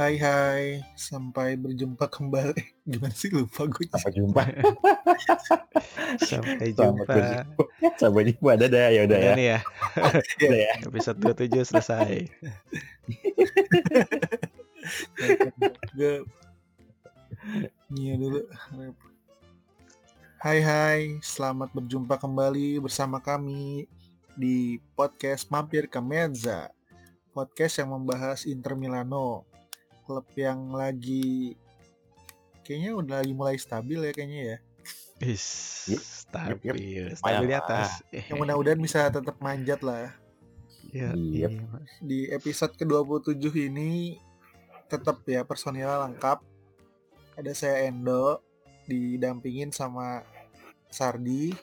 Hai, sampai berjumpa kembali. Gimana sih, lupa gue. Sampai jumpa. Dadah, yaudah ya. Ini ya. Episode 27 selesai. Nih dulu. Hai, selamat berjumpa kembali bersama kami di podcast Mampir ke Meza. Podcast yang membahas Inter Milano, klub yang lagi kayaknya udah lagi mulai stabil ya kayaknya ya. Stabil di atas. Yang mudah-mudahan bisa tetap manjat lah. Yep. Di episode ke-27 ini tetap ya personilnya lengkap. Ada saya Endo, didampingin sama Sardi.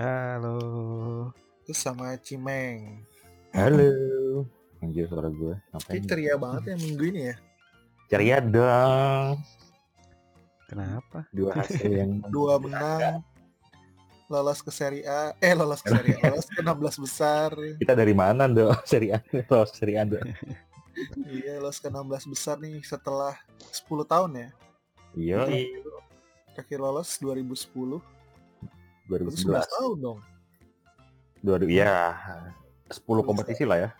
Halo. Terus sama Cimeng. Halo. Anjir suara gue. Ini ceria banget ya minggu ini ya. Ceria dong. Kenapa? Dua hasil yang dua menang. Lolos ke Seri A. Lolos ke 16 besar. Kita dari mana, Dok? Seri A, Dok. Iya, lolos ke 16 besar nih setelah 10 tahun ya. Iya. Terakhir lolos 2010. 2011 tahun dong. 2000 ya. 10 kompetisi lah ya.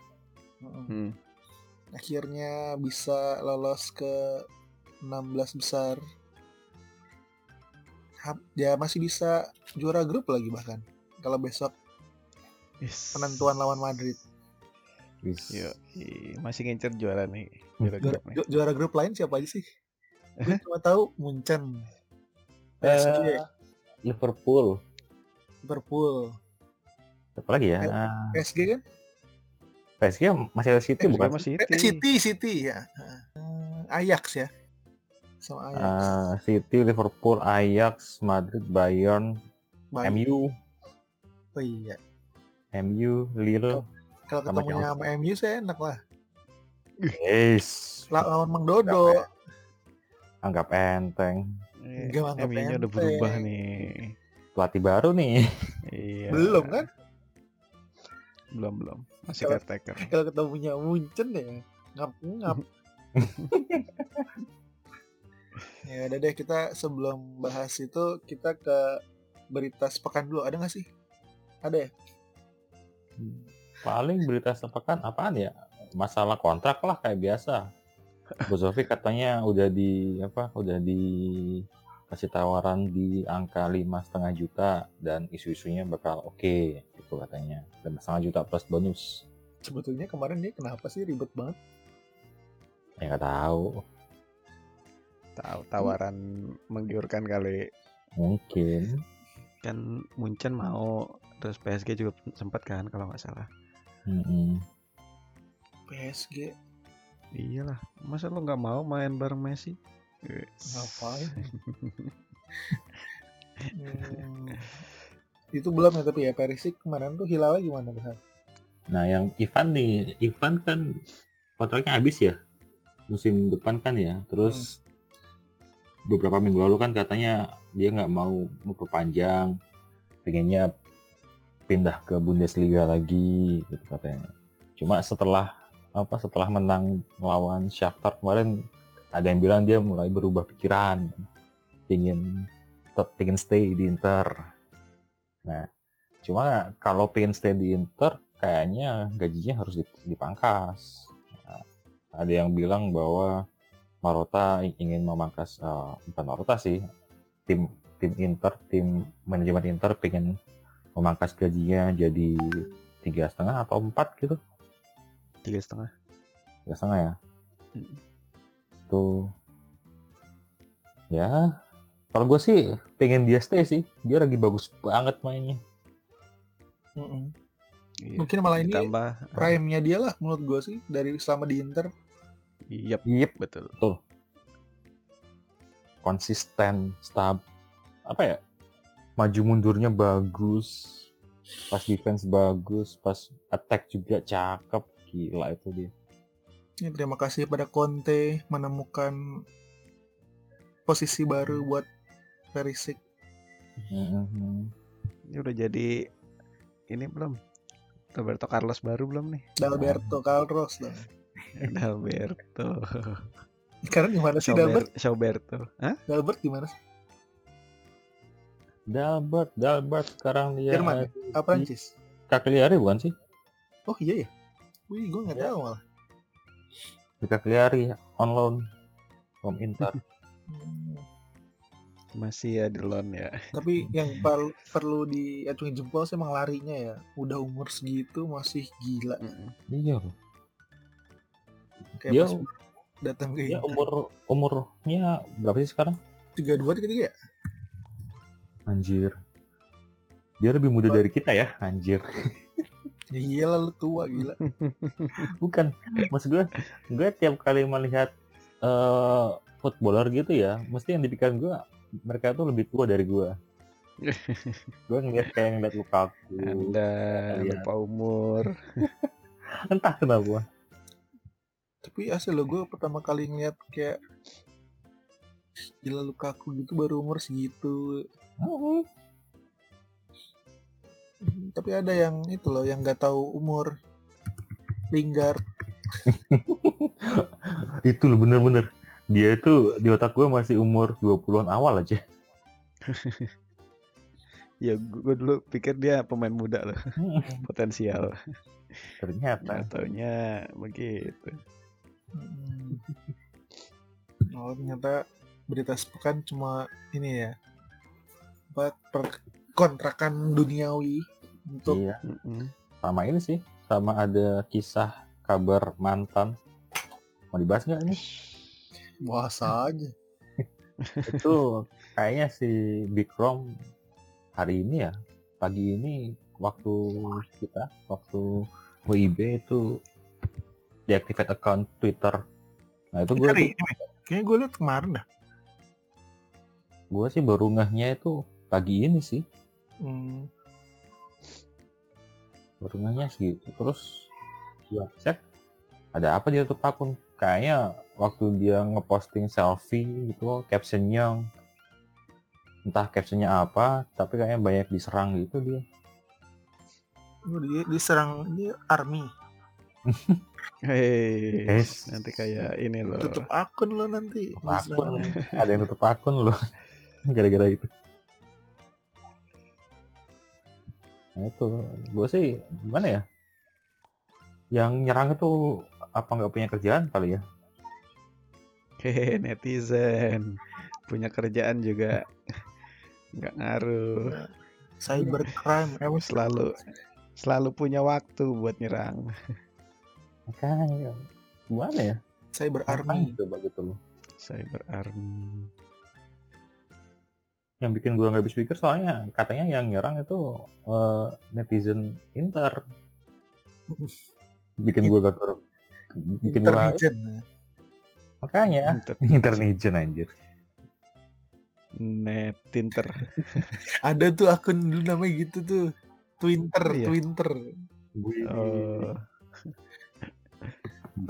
Akhirnya bisa lolos ke 16 besar. Ya masih bisa juara grup lagi bahkan. Kalau besok penentuan lawan Madrid. Masih ngincer juara nih. Juara grup lain siapa aja sih? Gue cuma tahu München, PSG, Liverpool. Siapa lagi ya? PSG kan? PSG masih ada City bukan? City ya. Ajax ya. Sama Ajax. City, Liverpool, Ajax, Madrid, Bayern. MU. Oh iya. MU, Lille. Kalau ketemunya sama MU saya enak lah. Yes. Lawan Mang Dodo. Anggap enteng. MU-nya udah berubah nih. Pelatih baru nih. Iya. Belum kan? Belum. Masih caretaker. Kalau ketemunya München ya ngap. Ya udah deh, kita sebelum bahas itu kita ke berita sepekan dulu. Ada nggak sih? Ada ya? Paling berita sepekan apaan ya? Masalah kontrak lah kayak biasa. Bozovic katanya udah dikasih tawaran di angka 5,5 juta dan isu-isunya bakal oke. Itu katanya 5,5 juta plus bonus. Sebetulnya kemarin dia kenapa sih ribet banget? Ya nggak tahu. Tawaran menggiurkan kali. Mungkin. Kan München mau, terus PSG juga sempat kan kalau nggak salah. PSG. Iyalah, masa lo nggak mau main bareng Messi? Ngapain? Itu belum ya, tapi ya Perišić kemarin tuh hilalnya gimana besar? Nah yang Ivan kan kontraknya habis ya musim depan kan ya, terus beberapa minggu lalu kan katanya dia nggak mau memperpanjang, pengennya pindah ke Bundesliga lagi gitu katanya. Cuma setelah menang lawan Shakhtar kemarin ada yang bilang dia mulai berubah pikiran, pengen stay di Inter. Nah, cuma kalau pengen stay di Inter, kayaknya gajinya harus dipangkas. Nah, ada yang bilang bahwa Marotta ingin memangkas, bukan Marotta sih, tim manajemen Inter pengen memangkas gajinya jadi 3,5 atau 4 gitu. 3,5. 3,5 ya. Itu ya. Kalau gue sih pengen dia stay sih, dia lagi bagus banget mainnya. Mungkin malah ini prime-nya dia lah menurut gue sih dari selama di Inter. Yep, betul. Konsisten, stabil. Apa ya? Maju mundurnya bagus, pas defense bagus, pas attack juga cakep, gila itu dia. Ya, terima kasih pada Conte menemukan posisi baru buat Perišić. Ini udah jadi ini belum? Roberto Carlos baru belum nih? Roberto Carlos dong. Roberto. Sekarang gimana sih Dalbert? Roberto. Hah? Dalbert gimana sih? Dalbert sekarang dia Jerman, Prancis. Cagliari bukan sih? Oh iya ya. Wih, gue enggak tahu malah. Cagliari on loan from Inter. Masih ya di loan ya. Tapi yang perlu diacungi jempol sih emang larinya ya. Udah umur segitu masih gila. Iya. Dia datang ke umurnya berapa sih sekarang? 32, 33 ya? Anjir. Dia lebih muda dari kita ya, anjir. Ya iyalah lu tua gila. Bukan, maksud gue tiap kali melihat footballer gitu ya, mesti yang dipikirin gue mereka tuh lebih tua dari gue. Gue ngeliat kayak ngeliat Lukaku. Anda lupa umur. Entah kenapa gue. Tapi asli lo, gue pertama kali ngeliat kayak gila Lukaku gitu baru umur segitu. Tapi ada yang itu loh yang nggak tahu umur, Lingard. Itu lo bener-bener. Dia itu di otak gue masih umur 20-an awal aja. Ya gue dulu pikir dia pemain muda loh. Potensial. Ternyata taunya begitu. Oh ternyata berita sepekan cuma ini ya. Buat kontrakan duniawi untuk iya. Sama ini sih. Sama ada kisah kabar mantan. Mau dibahas nggak ini? Bahasa aja. Itu kayaknya si Big Rom hari ini ya, pagi ini waktu WIB itu deactivate account Twitter. Nah itu gue kayaknya gue liat kemarin dah. Gue sih baru ngehnya itu pagi ini sih. Baru ngehnya segitu. Terus gue cek ada apa dia tutup akun. Kayaknya waktu dia ngeposting selfie gitu, captionnya entah captionnya apa, tapi kayaknya banyak diserang gitu dia. Dia diserang dia army. Hei, nanti kayak ini loh. Tutup akun lo nanti. Akun. Ada yang tutup akun lo, gara-gara itu. Nah itu, gue sih gimana ya? Yang nyerang itu apa nggak punya kerjaan kali ya? Hehe, netizen punya kerjaan juga nggak ngaruh. Cybercrime emang selalu punya waktu buat nyerang. Makanya gimana ya? Cyber army coba gitu loh. Cyber army. Yang bikin gue nggak habis pikir soalnya katanya yang nyerang itu netizen Inter. Bikin gue gator. Bikin gue. Makanya Inter-Nijen anjir. Net Tinter. Ada tuh akun dulu namanya gitu tuh. Twinter. Oh.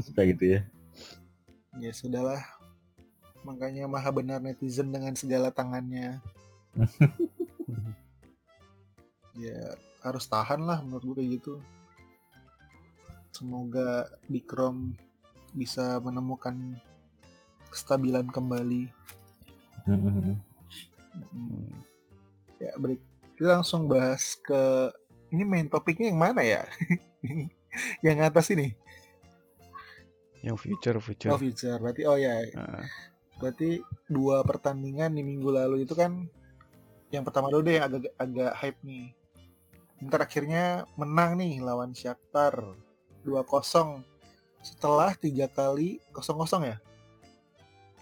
Suka gitu ya. Ya sudahlah. Makanya maha benar netizen dengan segala tangannya. Ya harus tahan lah menurut gue kayak gitu. Semoga Bikrom bisa menemukan kestabilan kembali. Ya kita langsung bahas ke ini main topiknya yang mana ya? Yang atas ini. Yang future. Oh future, berarti oh ya. Berarti dua pertandingan di minggu lalu itu kan yang pertama dulu deh yang agak hype nih. Inter akhirnya menang nih lawan Shakhtar 2-0 setelah 3 kali 0-0 ya.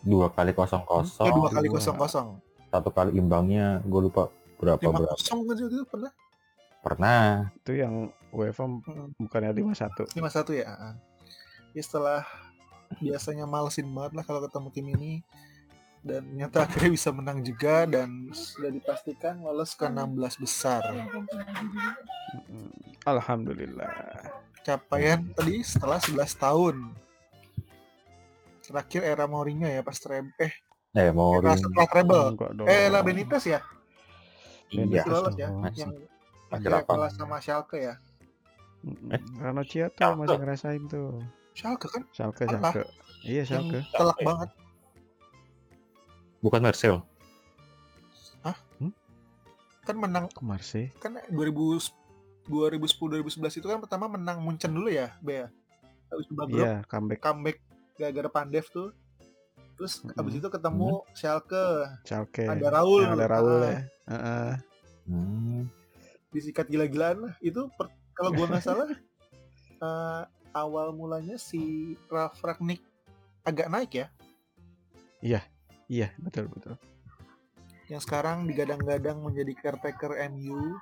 2 kali 0-0. 2 kali 0-0. 1 kali imbangnya, gue lupa berapa. 5-0 kan itu pernah? Pernah. Itu yang UEFA bukannya 5-1. 5-1 ya. Ya setelah biasanya malesin banget lah kalau ketemu tim ini dan ternyata akhirnya bisa menang juga dan sudah dipastikan lolos ke 16 besar. Alhamdulillah. Capaian tadi setelah 11 tahun. Terakhir era Mourinho ya pas treble. Mourinho setelah treble. Lah Benitez ya. Benitez lolos ya. Yang akhirnya kalah sama Schalke ya. Ranocchia tuh masih ngerasain tuh. Schalke kan? Schalke. Iya Schalke. Telak banget. Bukan Marcel. Hah? Hmm? Kan menang Marseille. Kan 2010-2011 itu kan pertama menang München dulu ya, Bea. Habis itu babak comeback gara-gara Pandev tuh. Terus habis itu ketemu Schalke. Ada Raul. Yang ada Raul ya. Heeh. Disikat gila-gilaan. Itu kalau gua enggak salah awal mulanya si Ralf Rangnick agak naik ya. Iya, betul. Yang sekarang digadang-gadang menjadi caretaker MU.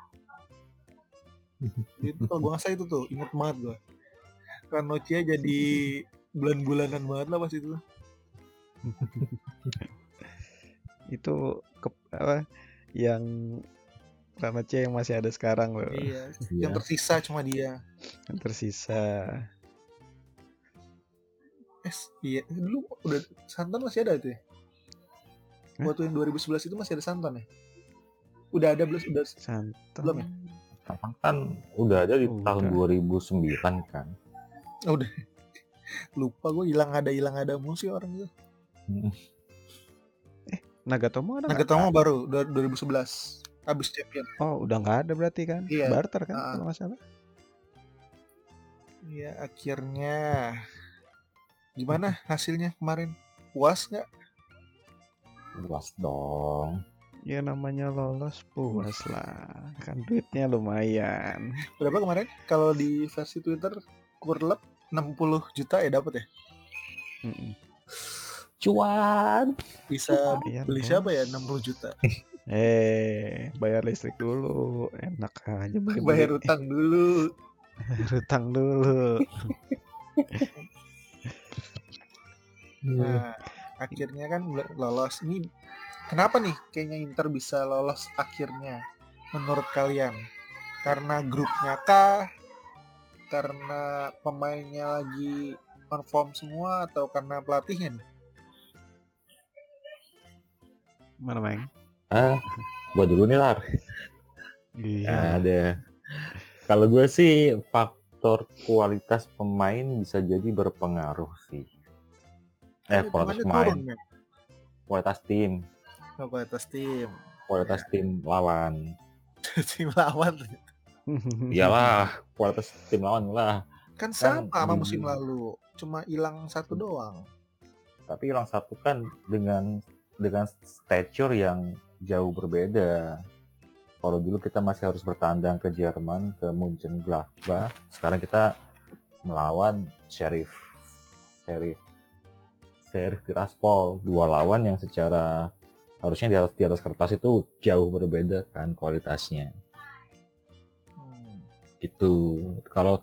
Itu kalau gue ngasih itu tuh, inget banget gue. Ranocchia jadi bulan-bulanan banget lah pas itu. Itu yang Ranocchia yang masih ada sekarang loh. Iya, yang tersisa cuma dia. Yang tersisa. Iya, dulu udah Santan masih ada tuh ya? Waktu yang 2011 itu masih ada Santan ya? Udah ada belum? Udah Santan belum ya? Santan udah ada di tahun 2009 kan? Oh, udah. Lupa gue, hilang ada mulu sih orang itu. Nagatomo ada? Nagatomo baru 2011 abis champion. Oh, udah nggak ada berarti kan? Iya. Barter kan kalau nggak salah? Iya, akhirnya gimana hasilnya kemarin? Puas nggak? Puas dong. Ya namanya lolos puas lah. Kan duitnya lumayan. Berapa kemarin? Kalau di versi Twitter kurlep 60 juta ya dapat ya? Cuan. Bisa bayar beli siapa ya 60 juta? Bayar listrik dulu. Enak aja bayar utang dulu. Nah, akhirnya kan lolos. Ini kenapa nih kayaknya Inter bisa lolos akhirnya menurut kalian? Karena grupnya kah? Karena pemainnya lagi perform semua atau karena pelatihnya nih? Mana Bang? Gua dulu nih Lar. Iya. Ada. Kalau gue sih faktor kualitas pemain bisa jadi berpengaruh sih. Kualitas pemain. Kualitas tim lawan. Tim lawan. Iyalah, kualitas tim lawan lah. Kan sama sama musim lalu, cuma hilang satu doang. Tapi hilang satu kan dengan stature yang jauh berbeda. Kalau dulu kita masih harus bertandang ke Jerman, ke München, Gladbach. Sekarang kita melawan Sheriff Tiraspol, dua lawan yang secara harusnya di atas kertas itu jauh berbeda kan kualitasnya. Gitu.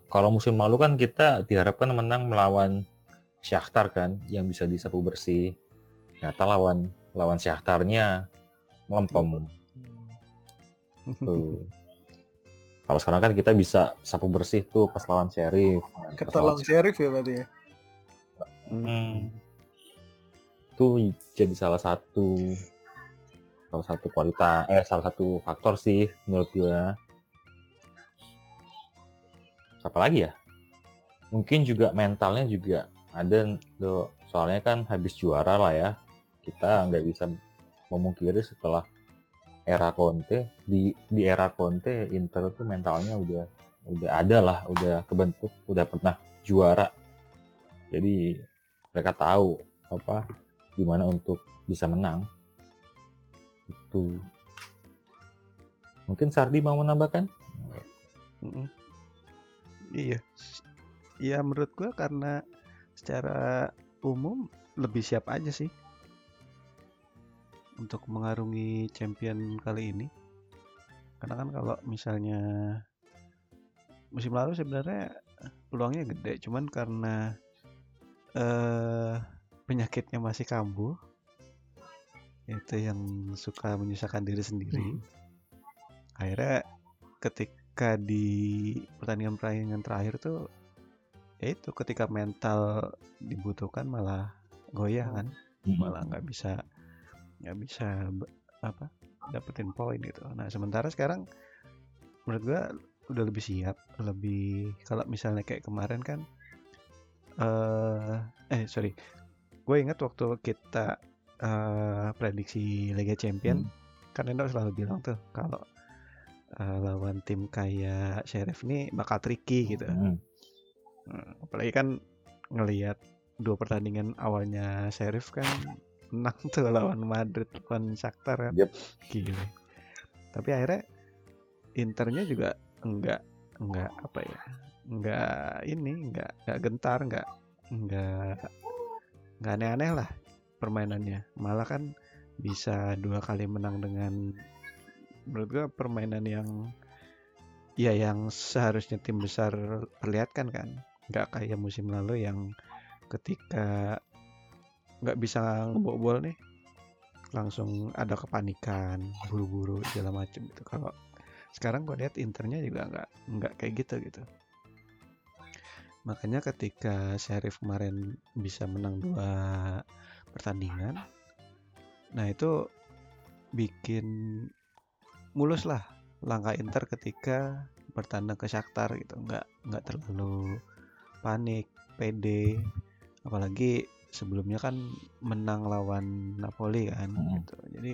Kalau musim lalu kan kita diharapkan menang melawan Shakhtar kan, yang bisa disapu bersih. Ternyata lawan Shakhtarnya melempem. Tuh. Kalau sekarang kan kita bisa sapu bersih tuh pas lawan Sheriff. Ketolong Sheriff ya berarti ya. Itu jadi salah satu kualitas salah satu faktor sih menurut gue. Apa lagi ya? Mungkin juga mentalnya juga ada tuh, soalnya kan habis juara lah ya. Kita nggak bisa memungkiri setelah era Conte, di era Conte Inter tuh mentalnya udah ada lah, udah kebentuk, udah pernah juara. Jadi mereka tahu gimana untuk bisa menang. Itu. Mungkin Sardi mau menambahkan? Iya. Iya, menurut gue karena secara umum lebih siap aja sih untuk mengarungi champion kali ini. Karena kan kalau misalnya musim lalu sebenarnya peluangnya gede, cuman karena penyakitnya masih kambuh, itu yang suka menyusahkan diri sendiri. Akhirnya ketika di pertandingan terakhir tuh, itu ketika mental dibutuhkan malah goyah kan, malah nggak bisa dapetin poin gitu. Nah sementara sekarang menurut gua udah lebih siap, kalau misalnya kayak kemarin kan, gue ingat waktu kita prediksi Liga Champion, kan Endo selalu bilang tuh kalau lawan tim kayak Sheriff ini bakal tricky gitu. Apalagi kan ngelihat dua pertandingan awalnya Sheriff kan menang tuh lawan Madrid, lawan Shakhtar kan. Gila. Tapi akhirnya Internya juga enggak apa ya? Enggak gentar, enggak aneh-aneh lah permainannya. Malah kan bisa dua kali menang dengan menurut gue permainan yang seharusnya tim besar perlihatkan kan. Nggak kayak musim lalu yang ketika nggak bisa ngebobol nih langsung ada kepanikan, buru-buru segala macam gitu. Kalau sekarang gue lihat Internya juga nggak kayak gitu. Makanya ketika Sheriff kemarin bisa menang 2 pertandingan, nah itu bikin mulus lah langkah Inter ketika bertandang ke Shakhtar gitu, nggak terlalu panik, pede, apalagi sebelumnya kan menang lawan Napoli kan gitu. Jadi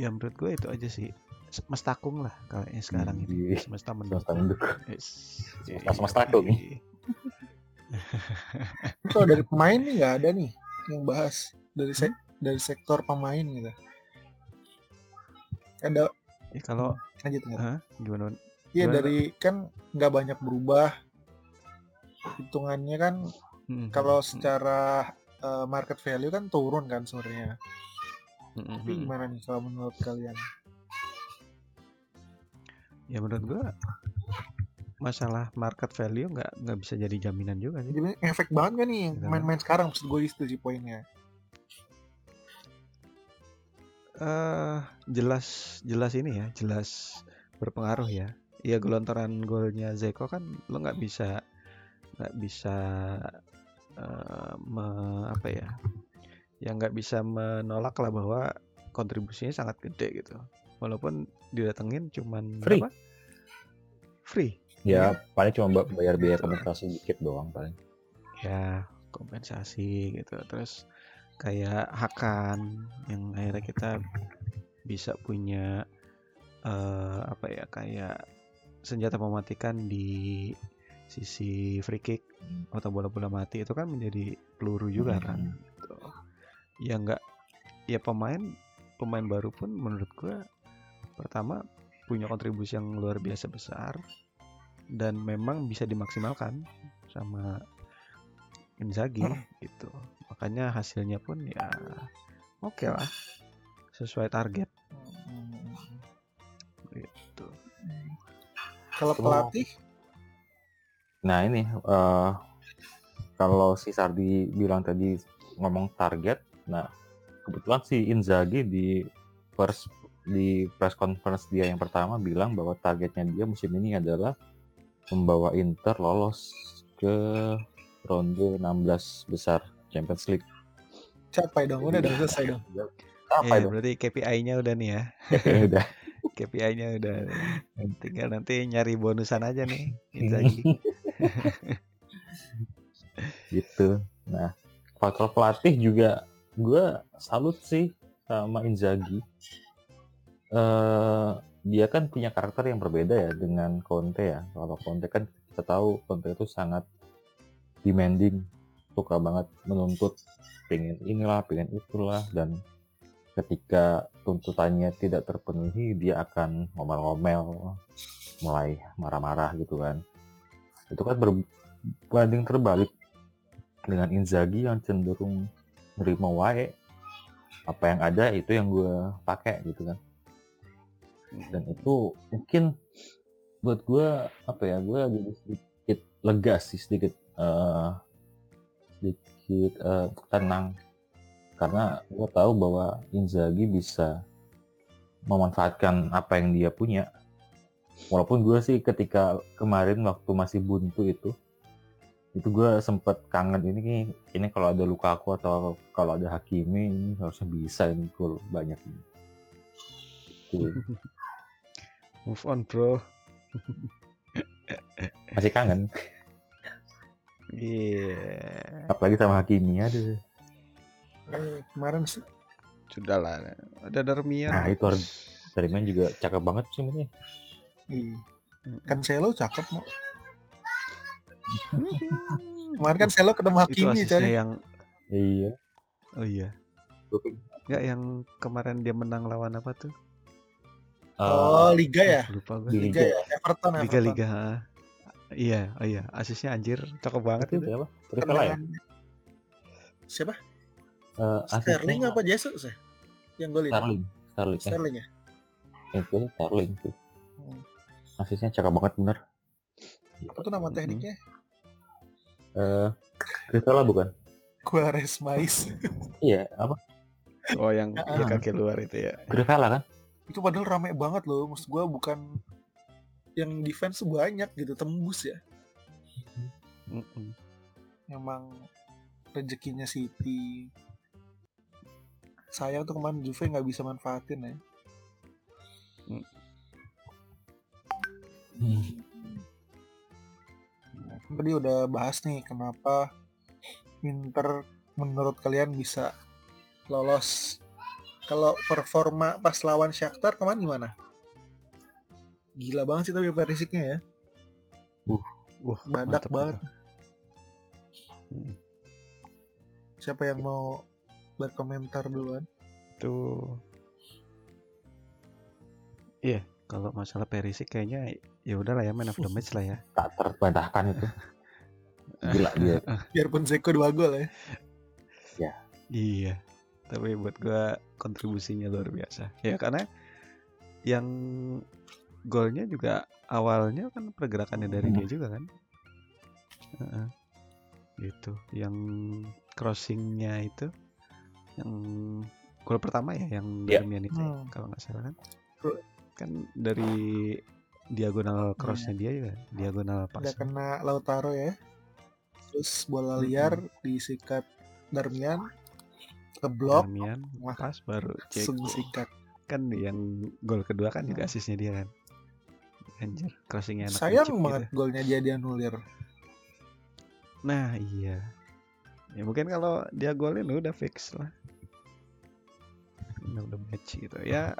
ya menurut gue itu aja sih, semesta kung lah kayaknya sekarang ini, semesta mendukung, semesta kung. Kalau dari pemain nih nggak ada nih yang bahas dari sektor pemain gitu. Ada ya, kalau aja gimana? Iya, dari kan nggak banyak berubah hitungannya kan. Kalau secara market value kan turun kan sebenarnya. Tapi gimana nih kalau menurut kalian? Ya menurut gua masalah market value nggak bisa jadi jaminan juga sih. Jadi efek banget kan nih main-main sekarang, maksud gue itu sih poinnya. Jelas ini ya, jelas berpengaruh ya. Iya, gelontoran golnya Dzeko kan lo nggak bisa menolak lah bahwa kontribusinya sangat gede gitu. Walaupun didatengin cuman free. Ya paling cuma bayar biaya komunikasi dikit doang paling. Ya kompensasi gitu. Terus kayak Hakan yang akhirnya kita bisa punya kayak senjata mematikan di sisi free kick atau bola-bola mati itu kan menjadi peluru juga kan gitu. Pemain baru pun menurut gua pertama punya kontribusi yang luar biasa besar dan memang bisa dimaksimalkan sama Inzaghi gitu. Makanya hasilnya pun ya oke lah, sesuai target gitu. Kalau pelatih, nah ini kalau si Sardi bilang tadi ngomong target, nah kebetulan si Inzaghi di press conference dia yang pertama bilang bahwa targetnya dia musim ini adalah membawa Inter lolos ke ronde 16 besar Champions League. Capai dong, udah selesai dong. Capai dong. Berarti KPI-nya udah nih ya. Udah. KPI-nya udah. Tinggal nanti nyari bonusan aja nih. Gitu. Nah, faktor pelatih juga gue salut sih sama Inzaghi. Dia kan punya karakter yang berbeda ya dengan Conte ya. Kalau Conte kan kita tahu Conte itu sangat demanding, suka banget menuntut, pengen inilah, pengen itulah, dan ketika tuntutannya tidak terpenuhi dia akan ngomel-ngomel, mulai marah-marah gitu kan. Itu kan berbanding terbalik dengan Inzaghi yang cenderung nerima wae, apa yang ada itu yang gue pakai gitu kan. Dan itu mungkin buat gue gue jadi sedikit lega sih, sedikit tenang, karena gue tahu bahwa Inzaghi bisa memanfaatkan apa yang dia punya. Walaupun gue sih ketika kemarin waktu masih buntu itu gue sempet kangen ini kalau ada Lukaku atau kalau ada Hakimi ini harusnya bisa ini gol banyak ini. Move on bro. Masih kangen. Iya. Yeah. Apalagi sama Hakimi, aduh. Kemarin sih sudah lah ada Darmian. Nah itu Darmian juga cakep banget sih ini. Cancelo cakep mau. Kemarin Cancelo kena Hakimi tadi. Yang... Iya. Oh iya. Enggak yang kemarin dia menang lawan apa tuh? Oh Liga ya. Lupa gue. Liga ya. Everton. Liga. Iya, oh iya. Asisnya anjir cakep banget itu. Siapa? Terkala ya. Siapa? Sterling apa Jesus ya? Yang golin. Sterling ya. Itu Sterling tuh. Asisnya cakep banget bener. Apa tuh nama tekniknya? Kritola bukan? Quares Mais. Iya, apa? Oh yang kaki luar itu ya. Kritola kan? Itu padahal rame banget loh. Maksud gue bukan yang defense banyak gitu, tembus ya. Emang rezekinya City. Sayang tuh kemarin Juve nggak bisa manfaatin ya. Tadi udah bahas nih kenapa Inter menurut kalian bisa lolos. Kalau performa pas lawan Shakhtar kemarin gimana? Gila banget sih tapi Perišićnya ya. Badak banget. Siapa yang mau berkomentar duluan? Tuh. Iya. Yeah. Kalau masalah Perišić kayaknya ya udahlah ya man of the match lah ya. Tak terbantahkan itu. Gila dia. Biarpun Dzeko 2 gol ya. Ya. Iya. Tapi buat gua kontribusinya luar biasa. Ya karena yang golnya juga awalnya kan pergerakannya dari dia juga kan. Gitu. Yang crossingnya itu yang gol pertama ya yang Darmian itu ya, kalau nggak salah kan. Kan dari diagonal crossnya dia juga, diagonal pas. Udah kena Lautaro ya. Terus bola liar disikat Darmian, ke blok, pas baru sikat. Kan yang gol kedua kan juga asisnya dia kan. Anjir, crossingnya enak. Sayang banget gitu. Golnya dia dianulir. Nah iya. Ya mungkin kalau dia golin udah fix lah. Udah match gitu ya.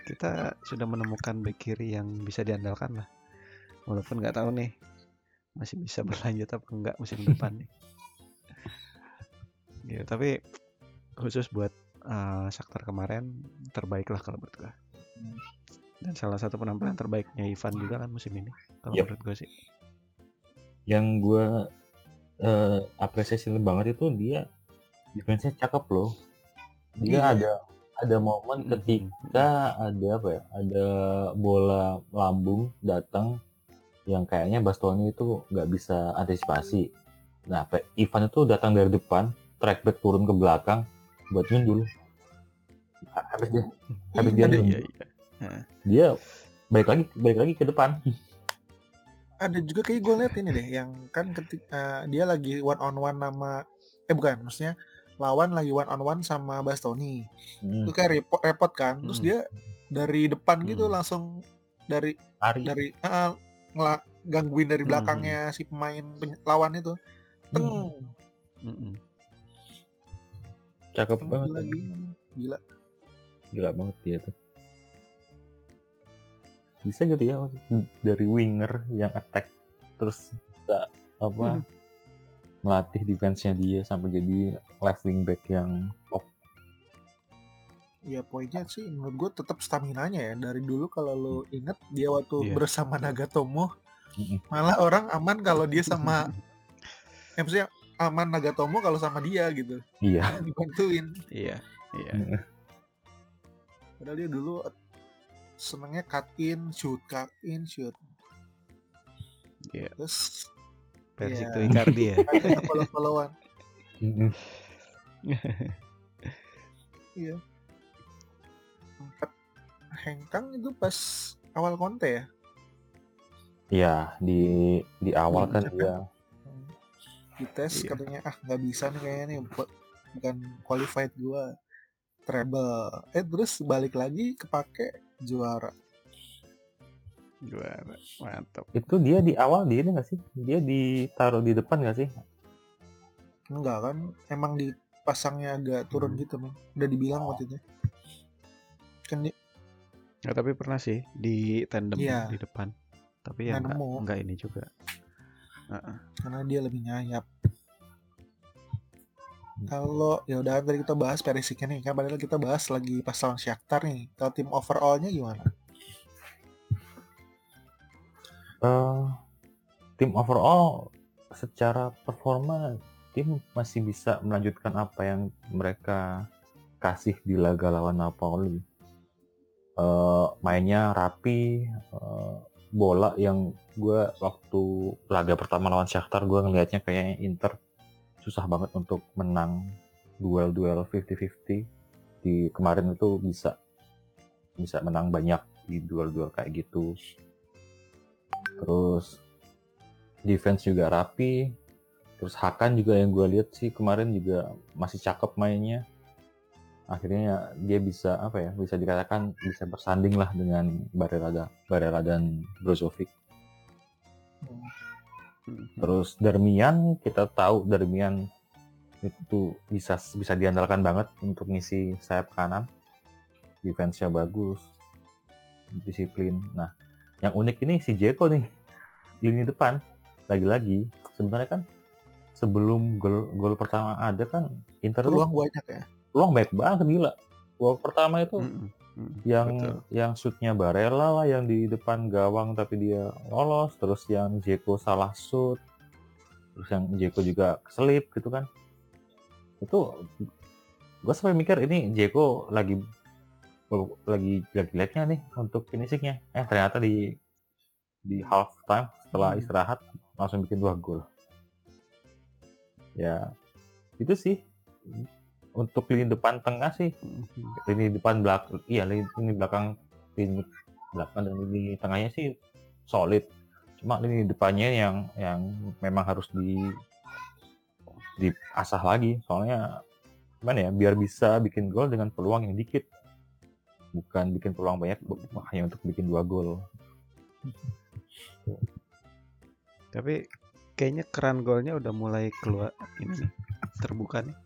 Kita sudah menemukan bek kiri yang bisa diandalkan lah. Walaupun nggak tahu nih masih bisa berlanjut apa enggak musim depan nih. Ya, tapi khusus buat Shakhtar kemarin terbaik lah kalau menurut gue. Dan salah satu penampilan terbaiknya Ivan juga kan musim ini kalau menurut gue sih. Yang gue apresiasi banget itu dia defense-nya cakep loh. Dia ada momen ketika ada bola lambung datang yang kayaknya Bastoni itu nggak bisa antisipasi. Nah, Ivan itu datang dari depan, track back turun ke belakang buat nyundul. Habis dia. Dia balik lagi ke depan. Ada juga kayak gue liat ini deh, yang kan ketika dia lagi one on one sama bukan, maksudnya lawan lagi one on one sama Bastoni. Itu kayak repot kan. Terus dia dari depan gitu langsung dari gangguin dari belakangnya si pemain lawan itu. Cakep banget lagi. Gila banget dia tuh. Bisa gitu ya dari winger yang attack terus melatih defense-nya dia sampai jadi left wing back yang top. Ya poinnya sih menurut gue tetap stamina-nya ya. Dari dulu kalau lo inget dia waktu bersama Nagatomo malah orang aman kalau dia sama maksudnya aman Nagatomo kalau sama dia gitu. Iya. Dibantuin. Iya. Padahal dia dulu senengnya cut in shoot. Iya. Terus versi itu Icardi ya. Follow-followan. Iya. Tempat hengkang itu pas awal Conte ya. Iya, di awal kan dia dites katanya enggak bisa nih kayaknya nih bukan qualified gua. Treble. Terus balik lagi kepake juara. Mantap. Itu dia di awal dia nggak sih? Dia ditaruh di depan nggak sih? Enggak kan? Emang di pasangnya agak turun gitu, man. Udah dibilang waktu itu. Kan dia... Ya, tapi pernah sih di tandem di depan. Tapi ya enggak ini juga. Karena dia lebih nyayap. Kalau ya udah tadi kita bahas Perišić nih, kan padahal kita bahas lagi pas lawan Shakhtar nih. Kalau tim overall-nya gimana? Tim overall secara performa tim masih bisa melanjutkan apa yang mereka kasih di laga lawan Napoli. Mainnya rapi, bola yang gue waktu laga pertama lawan Shakhtar gue ngelihatnya kayaknya Inter susah banget untuk menang duel-duel 50-50. Di kemarin itu bisa menang banyak di duel-duel kayak gitu. Terus defense juga rapi. Terus Hakan juga yang gue lihat sih kemarin juga masih cakep mainnya. Akhirnya dia bisa bisa dikatakan bisa bersanding lah dengan Barella dan Brozovic. Terus Darmian, kita tahu Darmian itu bisa diandalkan banget untuk ngisi sayap kanan. Defense-nya bagus, disiplin. Nah, yang unik ini si Dzeko nih, lini depan. Lagi-lagi, sebenarnya kan sebelum gol pertama ada kan Inter peluang banyak ya. Peluang banyak banget, gila. Gol pertama itu yang shootnya Barella lah, yang di depan gawang tapi dia lolos. Terus yang Dzeko salah shoot, terus yang Dzeko juga keselip gitu kan. Itu gue sampai mikir ini Dzeko lagi lag-nya nih untuk finishingnya. Ternyata di half time setelah istirahat langsung bikin 2 gol. Ya itu sih. Untuk lini depan tengah sih, lini depan belakang, lini belakang dan lini tengahnya sih solid. Cuma lini depannya yang memang harus diasah lagi. Soalnya gimana ya, biar bisa bikin gol dengan peluang yang dikit, bukan bikin peluang banyak hanya untuk bikin 2 gol. Tapi kayaknya keran golnya udah mulai keluar ini nih, terbuka nih.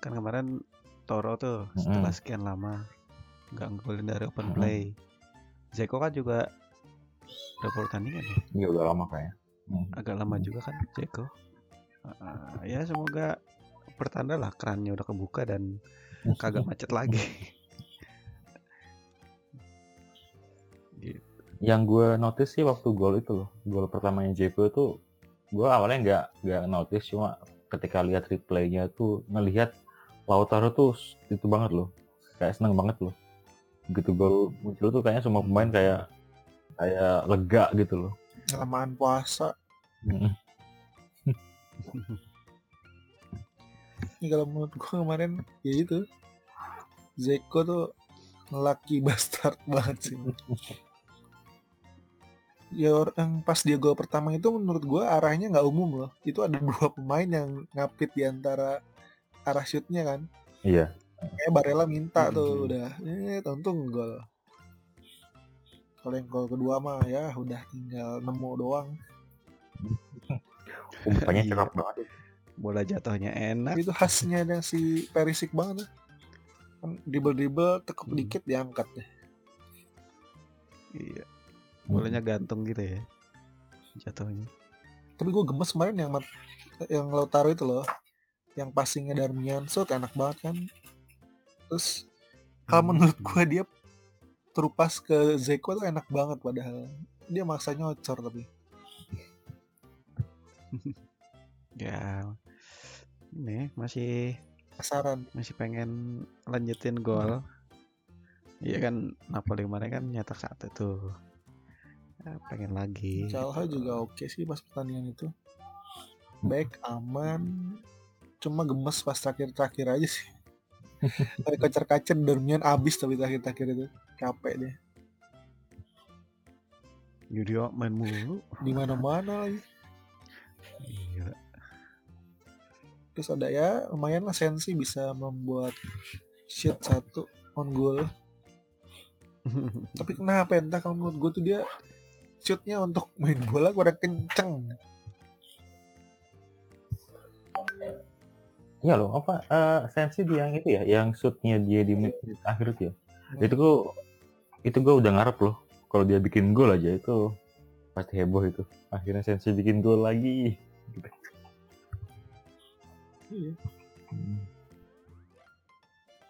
Kan kemarin Toro tuh setelah sekian lama nggak ngegolin dari open play. Dzeko kan juga udah pertandingan ya? Iya udah lama kayaknya. Agak lama juga kan Dzeko. Ya semoga pertanda lah kerannya udah kebuka dan kagak macet lagi. Gitu. Yang gue notice sih waktu gol itu loh, gol pertamanya Dzeko itu gue awalnya nggak notice, cuma ketika lihat replaynya tuh ngelihat Lautaro tuh itu banget loh, kayak seneng banget loh. Begitu gol muncul tuh kayaknya semua pemain kayak lega gitu loh. Kelamaan puasa. Ini kalau menurut gue kemarin ya itu Dzeko tuh lucky bastard banget sih. Ya orang pas dia gol pertama itu menurut gue arahnya nggak umum loh. Itu ada 2 pemain yang ngapit di antara arah shootnya kan. Iya. Kayak Barella minta tuh udah. Untung gol. Kalau yang gol kedua mah ya udah tinggal nemu doang. Umpannya cakep banget. Bola jatuhnya enak. Itu khasnya yang si Perišić banget. Kan dribble tekuk dikit diangkat deh. Iya. Bolanya gantung gitu ya jatuhnya. Tapi gue gemes kemarin yang Lautaro itu loh, yang passingnya Darmian shot enak banget kan. Terus kalau menurut gue dia terupas ke Dzeko tuh enak banget, padahal dia maksanya ngocor tapi ya ini masih penasaran, masih pengen lanjutin gol. Iya kan Napoli kemarin kan nyetak 1 tuh. Pengen lagi. Calha juga oke sih pas pertandingan itu. Baik, aman. Cuma gemes pas terakhir-terakhir aja sih. Kocer-kacer Darmian abis tapi terakhir-terakhir itu capek deh. Yudio main mulu di mana-mana lagi. Iya. Terus ada ya lumayan lah Sensi bisa membuat shoot 1 on goal. Tapi kenapa entah kalau menurut gue tuh dia shootnya untuk main bola kurang kenceng. Iya loh, apa sensi dia yang itu ya, yang shootnya dia di menit akhir itu ya. Itu gue udah ngarep loh. Kalau dia bikin gol aja itu pasti heboh itu. Akhirnya sensi bikin gol lagi.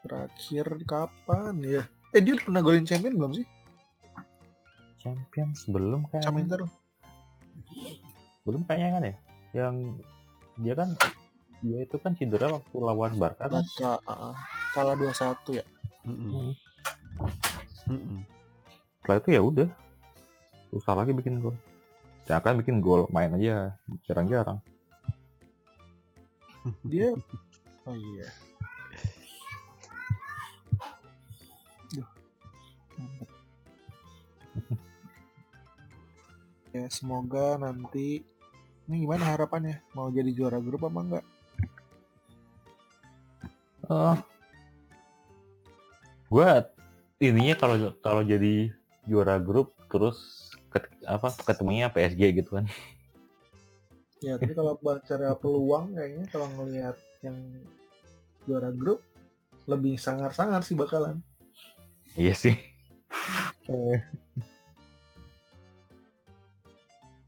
Terakhir kapan ya? Dia udah pernah golin champion belum sih? Champions belum kan? Champions terus. Belum kayaknya kan ya? Yang dia kan dia itu kan cedera waktu lawan Barca kan? Kalah 2-1 ya. Setelah itu ya udah susah lagi bikin gol. Jangan bikin gol, main aja jarang-jarang. Dia oh iya. Ya semoga nanti ini gimana harapannya, mau jadi juara grup apa enggak? Buat ininya kalau jadi juara grup terus ketemunya PSG gitu kan? Ya tapi kalau bicara peluang kayaknya kalau ngelihat yang juara grup lebih sangar-sangar sih bakalan. Iya sih.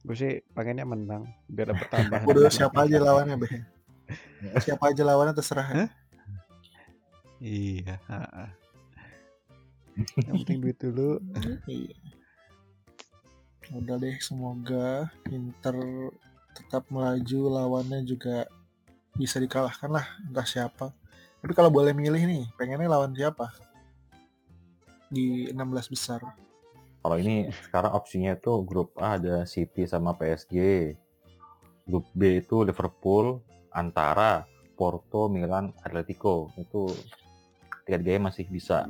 Gue sih pengennya menang biar dapat tambahan. Udah siapa aja lawannya be? Siapa aja lawannya terserah. Huh? Iya. Yang penting duit dulu. Iya. Udah deh, semoga Inter tetap melaju, lawannya juga bisa dikalahkan lah entah siapa. Tapi kalau boleh milih nih, pengennya lawan siapa di 16 besar? Kalau ini sekarang opsinya itu grup A ada City sama PSG. Grup B itu Liverpool, Antara, Porto, Milan, Atletico. Itu tiga-tiganya masih bisa.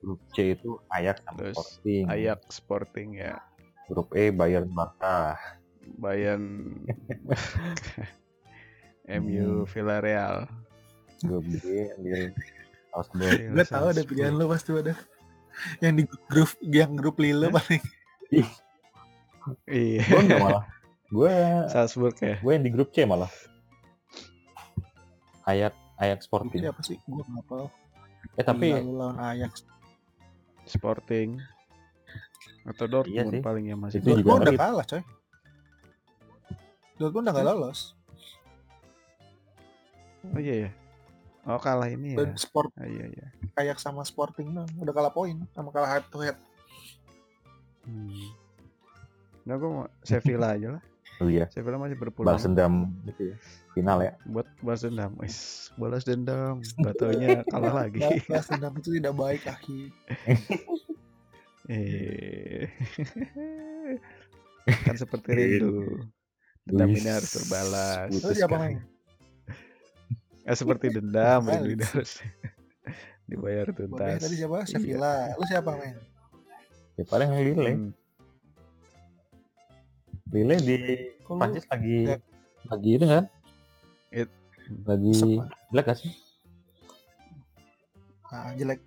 Grup C itu Ajax sama Sporting. Ajax Sporting ya. Grup E Bayern Barca. Bayern MU Villarreal. Grup B ambil Augsburg. Gak tau ada pilihan lo pasti ada. Yang di grup Lille paling. Iya. Gue nggak malah. Gue Salzburg ya. Gue yang di grup C malah. Ajax Sporting. Ini apa sih? Gue nggak tahu. Tapi lawan Ajax Sporting atau Dortmund iya paling yang masih. Dortmund udah kalah coy. Dortmund udah nggak lolos. Oh iya ya. Oh kalah ini ya. Sport. Oh, iya. Kayak sama Sporting dong, udah kalah poin sama kalah head to head. Nah, gue mau Sevilla aja lah. Oh iya. Sevilla masih berpeluang. Balas dendam gitu ya. Final ya. Buat balas dendam. Balas dendam. Batonya kalah lagi. Balas dendam itu tidak baik akhi. Kan seperti rindu. Dendam ini harus terbalas. Itu siapa main? Seperti dendam itu harus dibayar tuntas. Tadi siapa? Sevilla. Lu siapa men? Ya paling Lille. Lille di Prancis lagi itu kan? Lagi jelek gak sih? Jelek.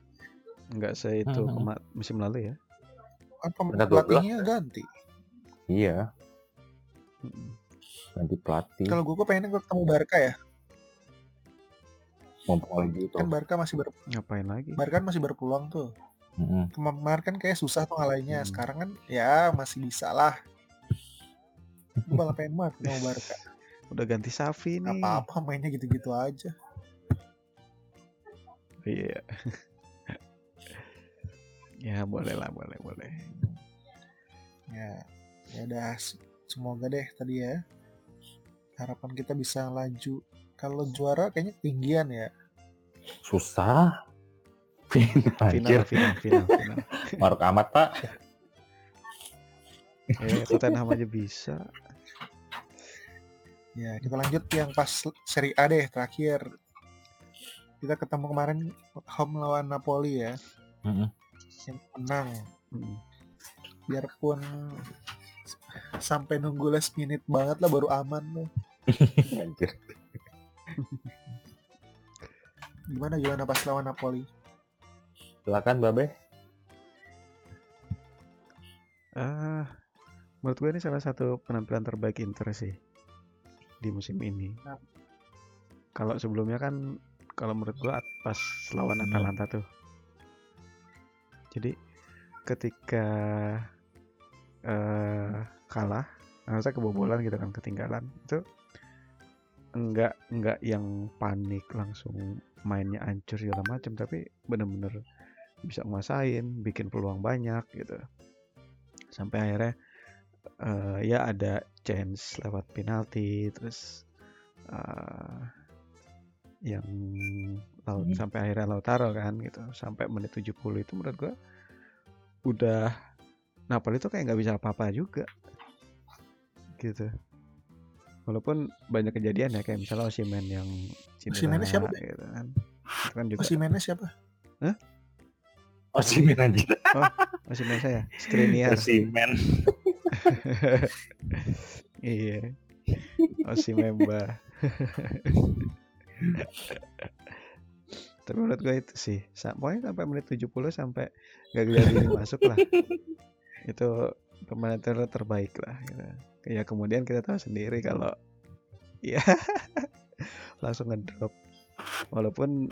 Enggak saya itu musim lalu ya. Pelatihnya ganti. Iya. Ganti pelatih. Kalau gue pengen ketemu Barca ya. Gitu. Kan Barca masih ngapain lagi? Barca masih berpeluang tuh. Kemarin kan kayak susah tuh ngalahinnya. Sekarang kan ya masih bisa lah. Malah pengen banget mau Barca. Udah ganti Xavi nih. Apa-apa mainnya gitu-gitu aja. Iya. Ya boleh lah, boleh. Ya udah semoga deh tadi ya. Harapan kita bisa laju. Kalau juara kayaknya tinggian ya. Susah. Final. Maruk amat pak. Tottenham aja bisa. Ya kita lanjut yang pas Seri A deh terakhir. Kita ketemu kemarin home lawan Napoli ya. Yang menang. Biarpun sampai nunggu last minute banget lah baru aman loh. Gimana pas lawan Napoli? Silakan Babe. Menurut gue ini salah satu penampilan terbaik Inter sih di musim ini. Kalau sebelumnya kan, kalau menurut gue pas lawan Atalanta tuh. Jadi ketika kalah, saya kebobolan gitu kan, ketinggalan itu enggak yang panik langsung mainnya hancur segala macam, tapi benar-benar bisa nguasain, bikin peluang banyak gitu. Sampai akhirnya ya ada chance lewat penalti, terus yang sampai akhirnya Lautaro kan gitu, sampai menit 70 itu menurut gue udah Napoli itu kayak nggak bisa apa-apa juga gitu, walaupun banyak kejadian ya, kayak misalnya Osimhen yang Osimhennya siapa gitu kan, itu kan juga Osimhennya siapa? Hah? Osimhen aja. Oh, Osimhen saya. Skriniar. Osimhen. Iya. Osimhen Mbak. Tapi menurut gue itu sih, pokoknya sampai menit 70 sampai gak kelihatan masuk lah. Itu pemain terbaik lah gitu. Ya kemudian kita tahu sendiri kalau ya langsung ngedrop. Walaupun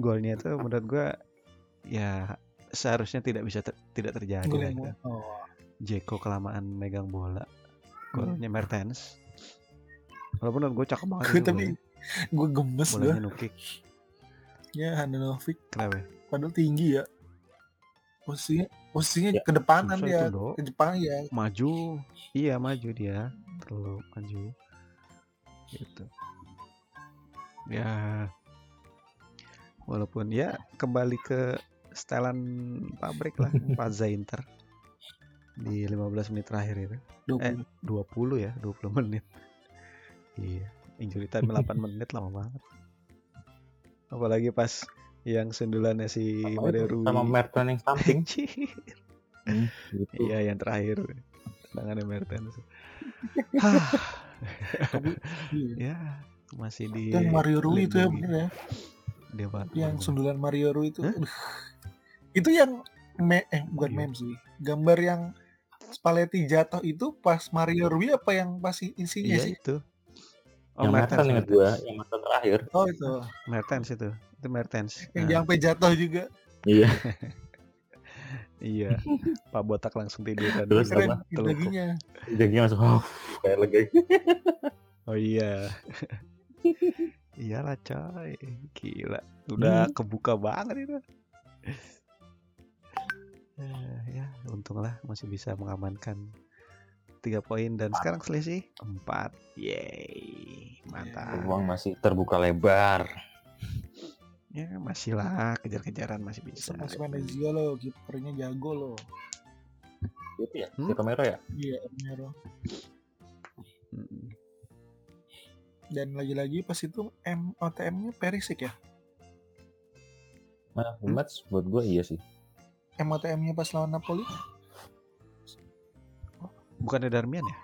golnya tuh menurut gue ya seharusnya tidak terjadi lah gitu. Dzeko kelamaan megang bola. Golnya Mertens. Walaupun gue cakep banget. Tapi gue gemes gue. Bolanya nukik. Ya Handanovic. Kenapa? Padahal tinggi ya. Posisinya ya, kedepanan dia, ke depan ya. Maju. Iya, maju dia. Terlalu maju. Gitu. Ya. Walaupun ya kembali ke setelan pabrik lah, Faza Inter di 15 menit terakhir itu 20 menit. Iya, injury time 8 menit, lama banget. Apalagi pas yang sundulannya si Mario Rui sama Mertens yang samping. Iya, yang terakhir tendangannya Mertens. Ya, masih di dan Mario Rui itu ya benar ya. Dia yang sundulan Mario Rui itu. Itu yang meme sih, gambar yang Spalletti jatuh itu pas Mario Rui apa yang pasti insinya sih itu. Oh, yang Mertens yang kedua, yang Mertens terakhir. Oh itu Mertens itu Mertens yang sampai jatuh juga. Iya. Iya, Pak Botak langsung tidur tadi. Terus sama daginya langsung kayak legeng. Oh iya. Iyalah coy, gila, udah kebuka banget itu. Ya untunglah masih bisa mengamankan 3 poin dan 4. Sekarang selisih 4. Yeay, mantap. Peluang masih terbuka lebar. Ya masih lah, kejar-kejaran masih bisa. Masih Venezia lo, kipernya jago lo. Itu ya, Romero ya? Iya, Romero. Dan lagi-lagi pas itu MOTM-nya Perišić ya? Nah, match buat gue iya sih. MOTM-nya pas lawan Napoli? Bukannya Darmian ya?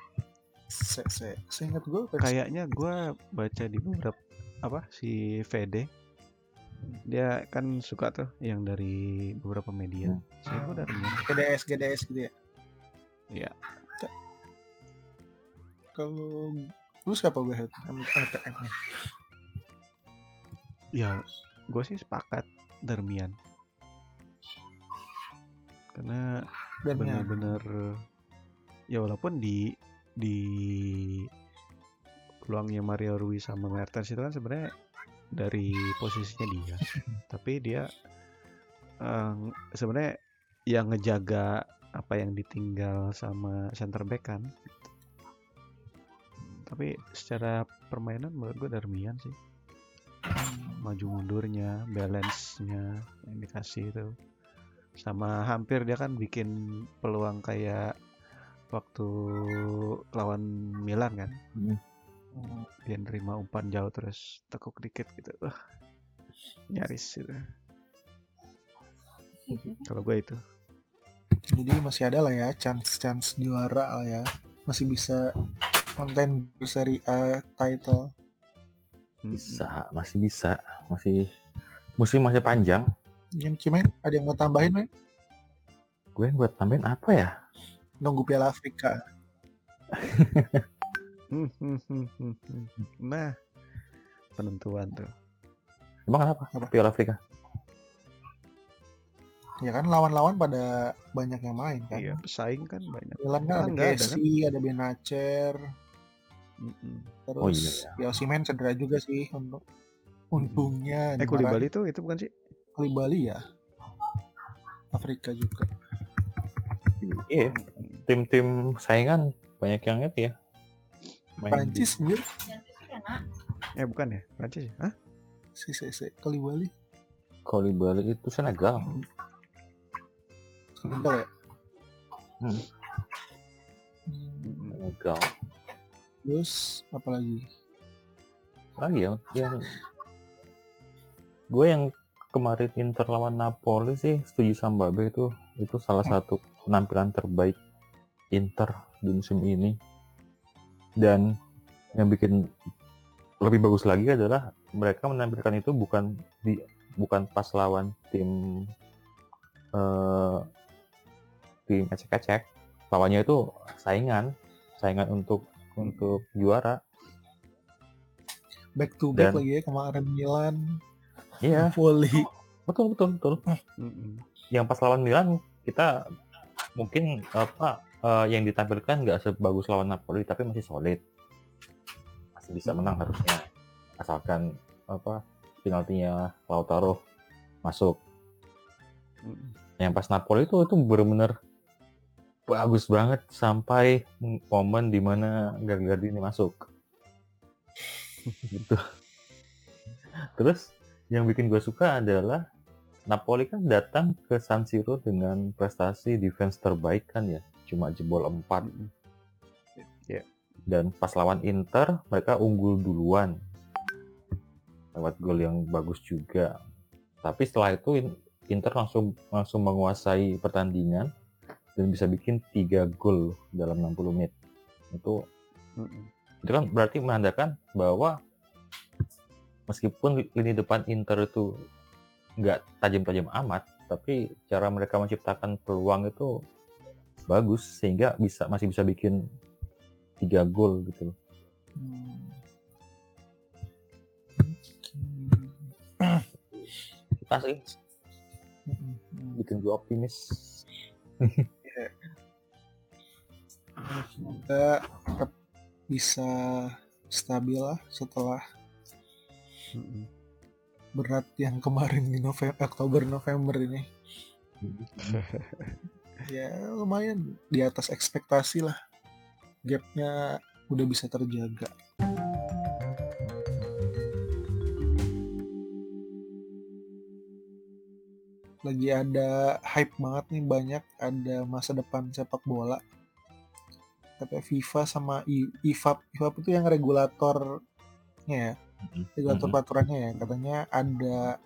Seingat gue Perišić. Kayaknya gue baca di beberapa si VD. Dia kan suka tuh yang dari beberapa media. Saya gue Darmian. GDS gitu ya? Iya. Kalau lu siapa gue MTM-nya? Ya, gue sih sepakat Darmian. Karena benar-benar ya, walaupun di peluangnya Mario Rui sama Mertens itu kan sebenarnya dari posisinya dia, tapi dia sebenarnya yang ngejaga apa yang ditinggal sama center back kan. Tapi secara permainan menurut gue Darmian sih, maju mundurnya, balance-nya yang dikasih itu, sama hampir dia kan bikin peluang kayak waktu lawan Milan kan, dia nerima umpan jauh terus tekuk dikit gitu, nyaris gitu. Kalau gue itu. Jadi masih ada lah ya chance juara lah ya, masih bisa konten Seri A title. Bisa, bisa. Masih musim masih panjang. Yang cuman ada yang mau tambahin, men? Gue yang buat tambahin apa ya? Nunggu Piala Afrika. Nah, penentuan tuh. Emang kenapa? Piala Afrika? Ya kan lawan-lawan pada banyak yang main kan. Iya, pesaing kan banyak. Milan kan ada Messi, ada Benacer. Terus ya Osimhen cedera juga sih untuk untungnya. Koulibaly tuh itu bukan sih? Koulibaly ya. Afrika juga. Iya, tim-tim saingan banyak yang itu ya. Prancis gitu. Bukan ya? Prancis ya? Hah? Si Koulibaly itu Senegal. Senegal ya? Senegal. Terus apa lagi? Lagi ya? Gue yang kemarin Inter lawan Napoli sih setuju sama Babe itu. Itu salah satu penampilan terbaik Inter di musim ini. Dan yang bikin lebih bagus lagi adalah mereka menampilkan itu bukan pas lawan tim ecek-ecek. Lawannya itu saingan untuk juara. Back to back lagi ya kemarin Milan. Iya. Napoli. Betul. Yang pas lawan Milan kita mungkin yang ditampilkan nggak sebagus lawan Napoli, tapi masih solid. Masih bisa menang harusnya. Asalkan penaltinya Lautaro masuk. Yang pas Napoli itu benar-benar bagus banget sampai momen di mana Gardini masuk. Gitu. Terus yang bikin gue suka adalah Napoli kan datang ke San Siro dengan prestasi defense terbaik kan ya, cuma jebol 4. Yeah. Dan pas lawan Inter mereka unggul duluan lewat gol yang bagus juga. Tapi setelah itu Inter langsung menguasai pertandingan dan bisa bikin 3 gol dalam 60 menit. Itu kan berarti menandakan bahwa meskipun lini depan Inter itu nggak tajam-tajam amat, tapi cara mereka menciptakan peluang itu bagus sehingga masih bisa bikin 3 gol gitu. Kita sih bikin gue optimis. Kita tetap bisa stabil lah setelah berat yang kemarin di Oktober November ini. Ya lumayan di atas ekspektasi lah, gapnya udah bisa terjaga. Lagi ada hype banget nih, banyak ada masa depan sepak bola. Tapi FIFA sama IFAB itu yang regulatornya ya, regulator peraturannya ya, katanya ada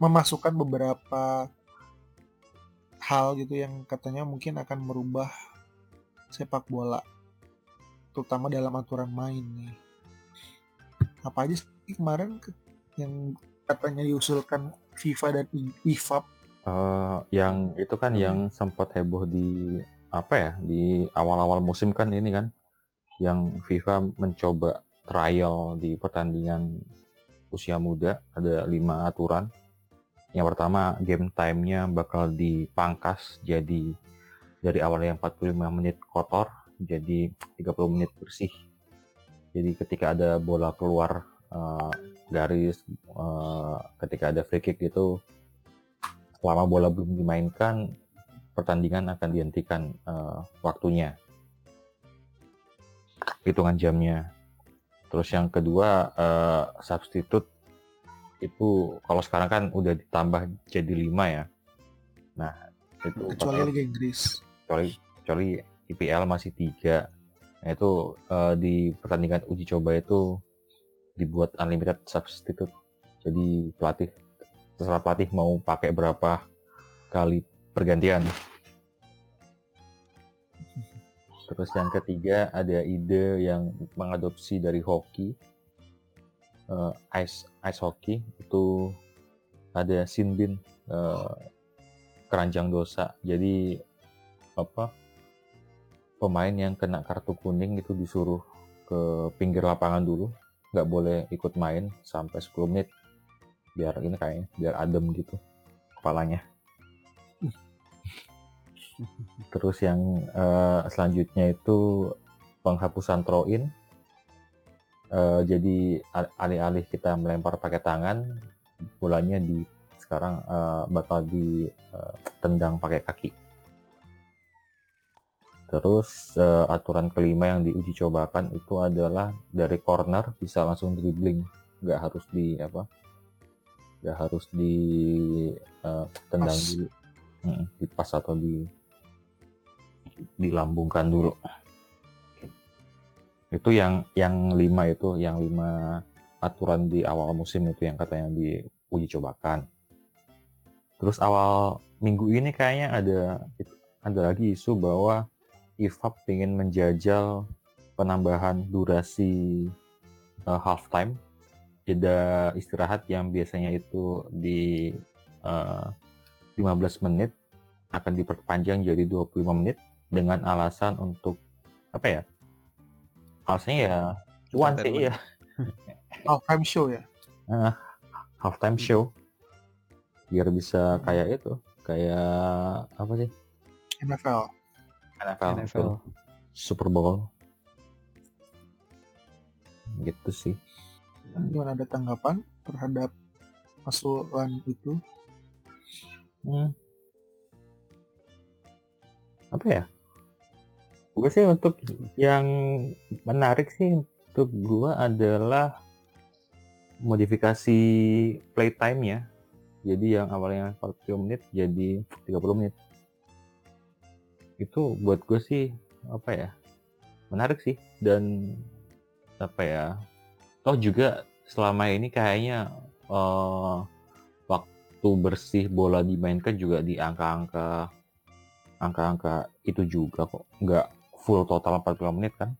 memasukkan beberapa hal gitu yang katanya mungkin akan merubah sepak bola, terutama dalam aturan main nih. Apa aja sih kemarin yang katanya diusulkan FIFA dan IFAB? Yang itu kan yang sempat heboh di awal-awal musim kan ini kan, yang FIFA mencoba trial di pertandingan usia muda, ada 5 aturan. Yang pertama, game time-nya bakal dipangkas jadi dari awalnya 45 menit kotor jadi 30 menit bersih. Jadi ketika ada bola keluar garis, ketika ada free kick gitu, selama bola belum dimainkan pertandingan akan dihentikan waktunya, hitungan jamnya. Terus yang kedua, substitute itu kalau sekarang kan udah ditambah jadi 5 ya. Nah itu kecuali Liga Inggris, kecuali IPL masih 3. Nah itu di pertandingan uji coba itu dibuat unlimited substitute, jadi terserah pelatih mau pakai berapa kali pergantian. Terus yang ketiga ada ide yang mengadopsi dari hoki, ice hockey, itu ada sinbin, keranjang dosa. Jadi pemain yang kena kartu kuning itu disuruh ke pinggir lapangan dulu nggak boleh ikut main sampai 10 menit. Biar ini kayaknya, biar adem gitu kepalanya. Terus yang selanjutnya itu penghapusan throw-in. Jadi alih-alih kita melempar pakai tangan, bolanya di sekarang bakal ditendang pakai kaki. Terus aturan kelima yang diuji cobakan itu adalah dari corner bisa langsung dribbling, nggak harus ditendang pas dulu, di pas atau dilambungkan dulu. Itu yang lima aturan di awal musim itu yang katanya diuji cobakan. Terus awal minggu ini kayaknya ada lagi isu bahwa IFAB ingin menjajal penambahan durasi halftime, jeda istirahat yang biasanya itu di 15 menit akan diperpanjang jadi 25 menit dengan alasan untuk apa ya? Alasannya ya cuan sih ya. Halftime show ya. Halftime show. Biar bisa kayak itu, kayak apa sih? NFL. Super Bowl. Gitu sih. Gimana, ada tanggapan terhadap masukan itu? Apa ya? Gue sih untuk yang menarik sih untuk gue adalah modifikasi playtime-nya. Jadi yang awalnya 40 menit jadi 30 menit. Itu buat gue sih apa ya? Menarik sih, dan apa ya? Toh juga selama ini kayaknya waktu bersih bola dimainkan juga di angka-angka itu juga kok, nggak full total 45 menit kan?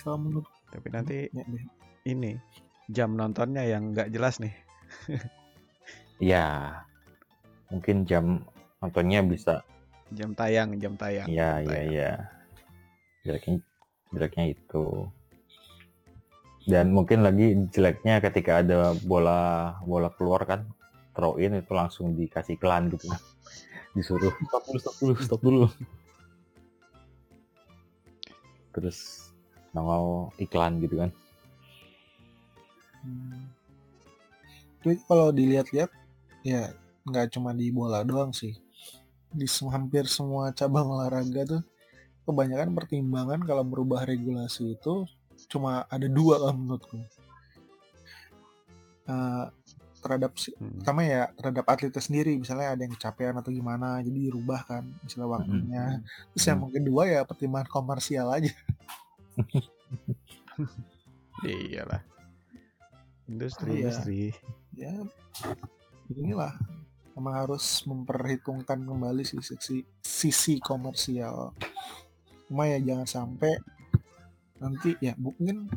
Kalau menurut tapi nanti ini jam nontonnya yang nggak jelas nih. Ya, mungkin jam nontonnya bisa. Jam tayang. Ya. Jeleknya itu. Dan mungkin lagi jeleknya ketika ada bola keluar kan, throw-in itu langsung dikasih kelan gitu, disuruh stop dulu. Terus nongol iklan gitu kan. Jadi kalau dilihat-lihat ya nggak cuma di bola doang sih, di hampir semua cabang olahraga tuh kebanyakan pertimbangan kalau merubah regulasi itu cuma ada dua lah menurutku. Terutama ya terhadap atletnya sendiri, misalnya ada yang kecapean atau gimana jadi dirubah kan misalnya waktunya. Terus yang kedua ya pertimbangan komersial aja. Iyalah, industri ya inilah memang harus memperhitungkan kembali sisi komersial. Cuma ya jangan sampai nanti ya mungkin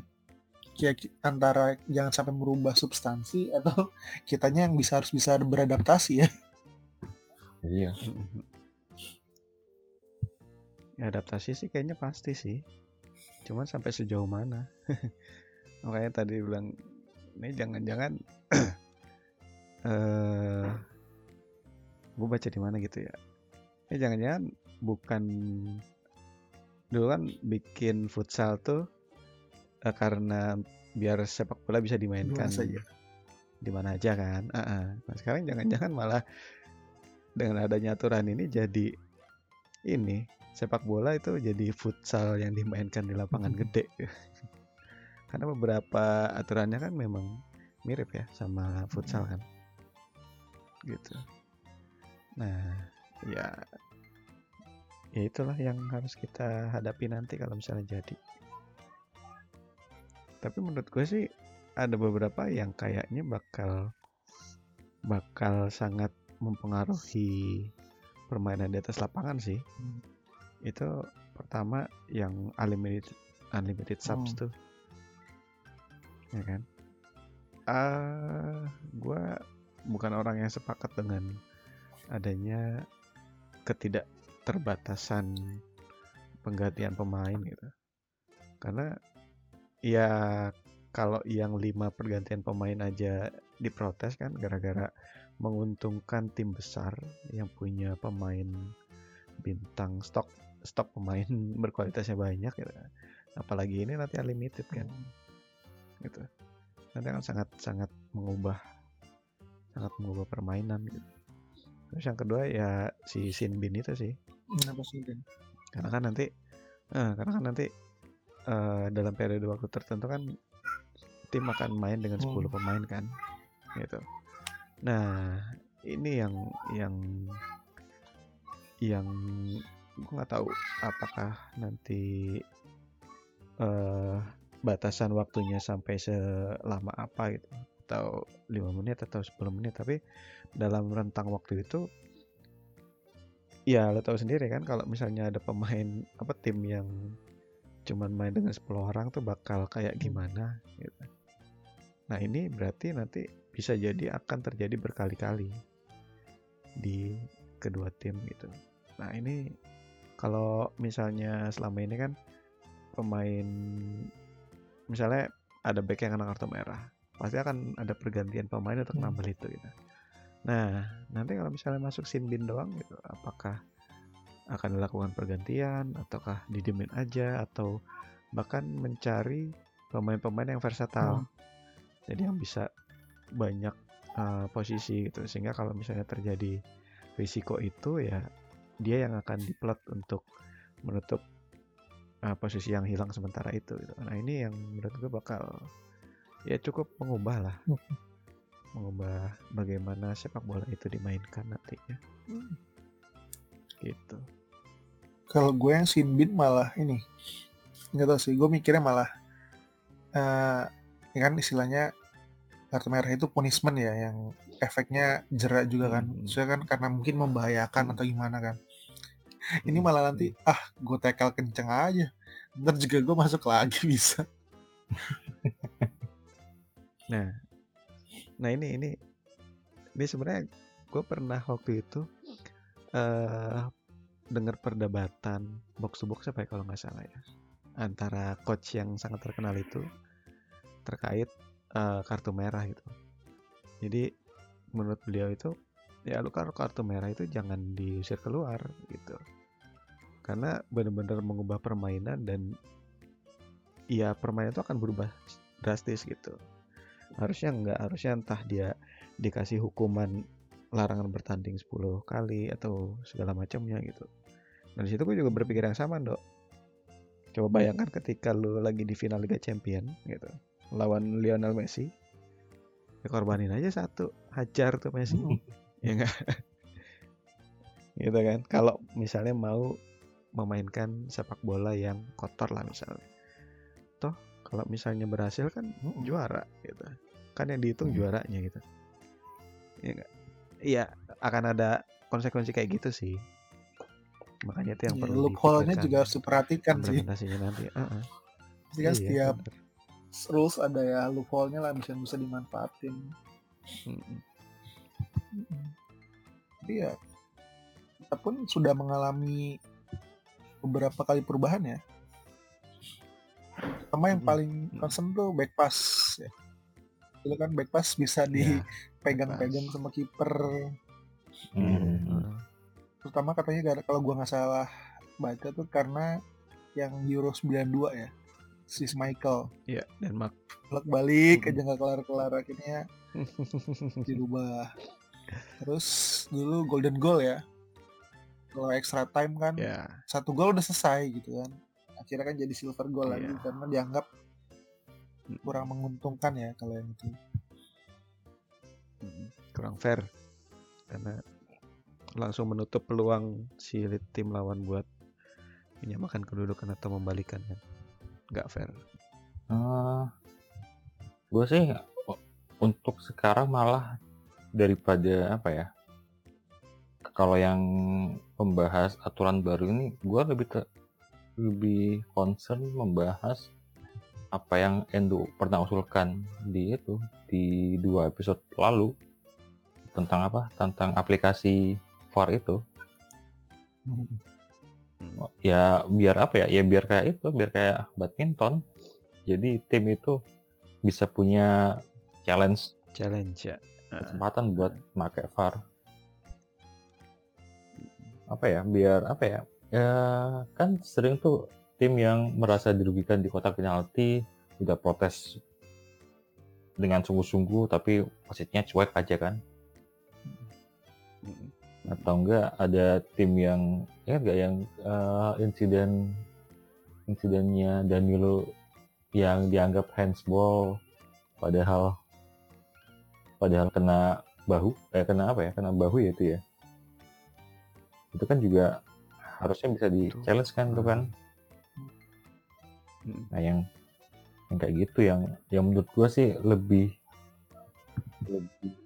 antara jangan sampai merubah substansi atau kitanya yang harus bisa beradaptasi ya. Iya. Adaptasi sih kayaknya pasti sih. Cuman sampai sejauh mana? Makanya tadi bilang ini jangan-jangan gue baca di mana gitu ya. Ini jangan-jangan bukan dulu kan bikin futsal tuh karena biar sepak bola bisa dimainkan di mana aja kan. Nah, sekarang jangan-jangan malah dengan adanya aturan ini jadi ini sepak bola itu jadi futsal yang dimainkan di lapangan gede. Karena beberapa aturannya kan memang mirip ya sama futsal kan. Gitu. Nah, ya itulah yang harus kita hadapi nanti kalau misalnya jadi. Tapi menurut gue sih ada beberapa yang kayaknya bakal sangat mempengaruhi permainan di atas lapangan sih. Itu pertama yang unlimited subs tuh, ya kan? Gue bukan orang yang sepakat dengan adanya ketidakterbatasan penggantian pemain gitu. Karena ya kalau yang 5 pergantian pemain aja diprotes kan gara-gara menguntungkan tim besar yang punya pemain bintang, stok pemain berkualitasnya banyak gitu. Apalagi ini nanti unlimited kan. Gitu. Nanti akan sangat mengubah permainan gitu. Terus yang kedua ya si Sinbin itu sih. Kenapa Sinbin? Karena nanti dalam periode waktu tertentu kan tim akan main dengan 10 pemain kan, gitu. Nah ini yang gue nggak tahu apakah nanti batasan waktunya sampai selama apa gitu, atau 5 menit atau 10 menit, tapi dalam rentang waktu itu ya lo tahu sendiri kan kalau misalnya ada pemain tim yang cuman main dengan 10 orang tuh bakal kayak gimana gitu. Nah ini berarti nanti bisa jadi akan terjadi berkali-kali di kedua tim gitu. Nah ini kalau misalnya selama ini kan pemain misalnya ada back yang kena kartu merah, pasti akan ada pergantian pemain untuk nambah itu gitu. Nah nanti kalau misalnya masuk Sinbin doang gitu, apakah akan dilakukan pergantian ataukah didemin aja, atau bahkan mencari pemain-pemain yang versatile, jadi yang bisa banyak posisi gitu, sehingga kalau misalnya terjadi risiko itu ya dia yang akan diplot untuk menutup posisi yang hilang sementara itu gitu. Nah ini yang menurut gue bakal ya cukup mengubah bagaimana sepak bola itu dimainkan nantinya gitu. Kalau gue yang Sinbin malah ini nggak tau sih, gue mikirnya malah ya kan istilahnya kartu merah itu punishment ya, yang efeknya jera juga kan, soalnya kan karena mungkin membahayakan atau gimana kan. Ini malah nanti gue tekel kenceng aja, ntar juga gue masuk lagi bisa. Nah ini sebenarnya gue pernah waktu itu dengar perdebatan box to box apa ya kalau nggak salah ya, antara coach yang sangat terkenal itu terkait kartu merah gitu. Jadi menurut beliau itu ya lu kalau kartu merah itu jangan diusir keluar gitu, karena benar-benar mengubah permainan dan ya permainan itu akan berubah drastis gitu. Harusnya entah dia dikasih hukuman larangan bertanding 10 kali atau segala macamnya gitu. Nah di situ gue juga berpikir yang sama, Dok. Coba bayangkan ketika lu lagi di final Liga Champion gitu, lawan Lionel Messi, dikorbanin aja satu, hajar tuh Messi. Ya enggak? Gitu kan. Kalau misalnya mau memainkan sepak bola yang kotor lah misalnya. Toh kalau misalnya berhasil kan juara gitu. Kan yang dihitung juaranya gitu. Ya enggak? Iya, akan ada konsekuensi kayak gitu sih. Makanya itu yang perlu loophole-nya juga harus diperhatikan sih. Implementasinya nanti, Jadi kan setiap rules ada ya loophole-nya lah, bisa dimanfaatin. Iya. Kita pun sudah mengalami beberapa kali perubahan ya. Sama yang paling concern tuh back pass ya. Itu kan back pass bisa dipegang-pegang sama kiper. Terutama katanya kalau gua nggak salah baca tuh karena yang Euro 92 ya, si Michael. Iya, Denmark. Balik-balik aja nggak kelar-kelar, akhirnya dirubah. Terus dulu golden goal ya, kalau extra time kan 1 gol udah selesai gitu kan, akhirnya kan jadi silver goal lagi karena dianggap kurang menguntungkan ya kalau yang itu. Kurang fair karena langsung menutup peluang si tim lawan buat menyamakan kedudukan atau membalikan kan. Nggak fair. Gue sih untuk sekarang malah daripada apa ya, kalau yang membahas aturan baru ini, gue lebih concern membahas apa yang Endo pernah usulkan di 2 episode lalu tentang aplikasi VAR itu. ya biar apa ya, ya biar kayak itu, biar kayak badminton. Jadi tim itu bisa punya challenge ya. Kesempatan buat pakai VAR. Apa ya, biar apa ya, ya kan sering tuh tim yang merasa dirugikan di kotak penalti udah protes dengan sungguh-sungguh tapi wasitnya cuek aja kan. Atau enggak ada tim yang insidennya Danilo yang dianggap handsball padahal kena bahu ya itu ya. Itu kan juga harusnya bisa di-challenge kan itu kan. Nah, yang kayak gitu yang menurut gue sih lebih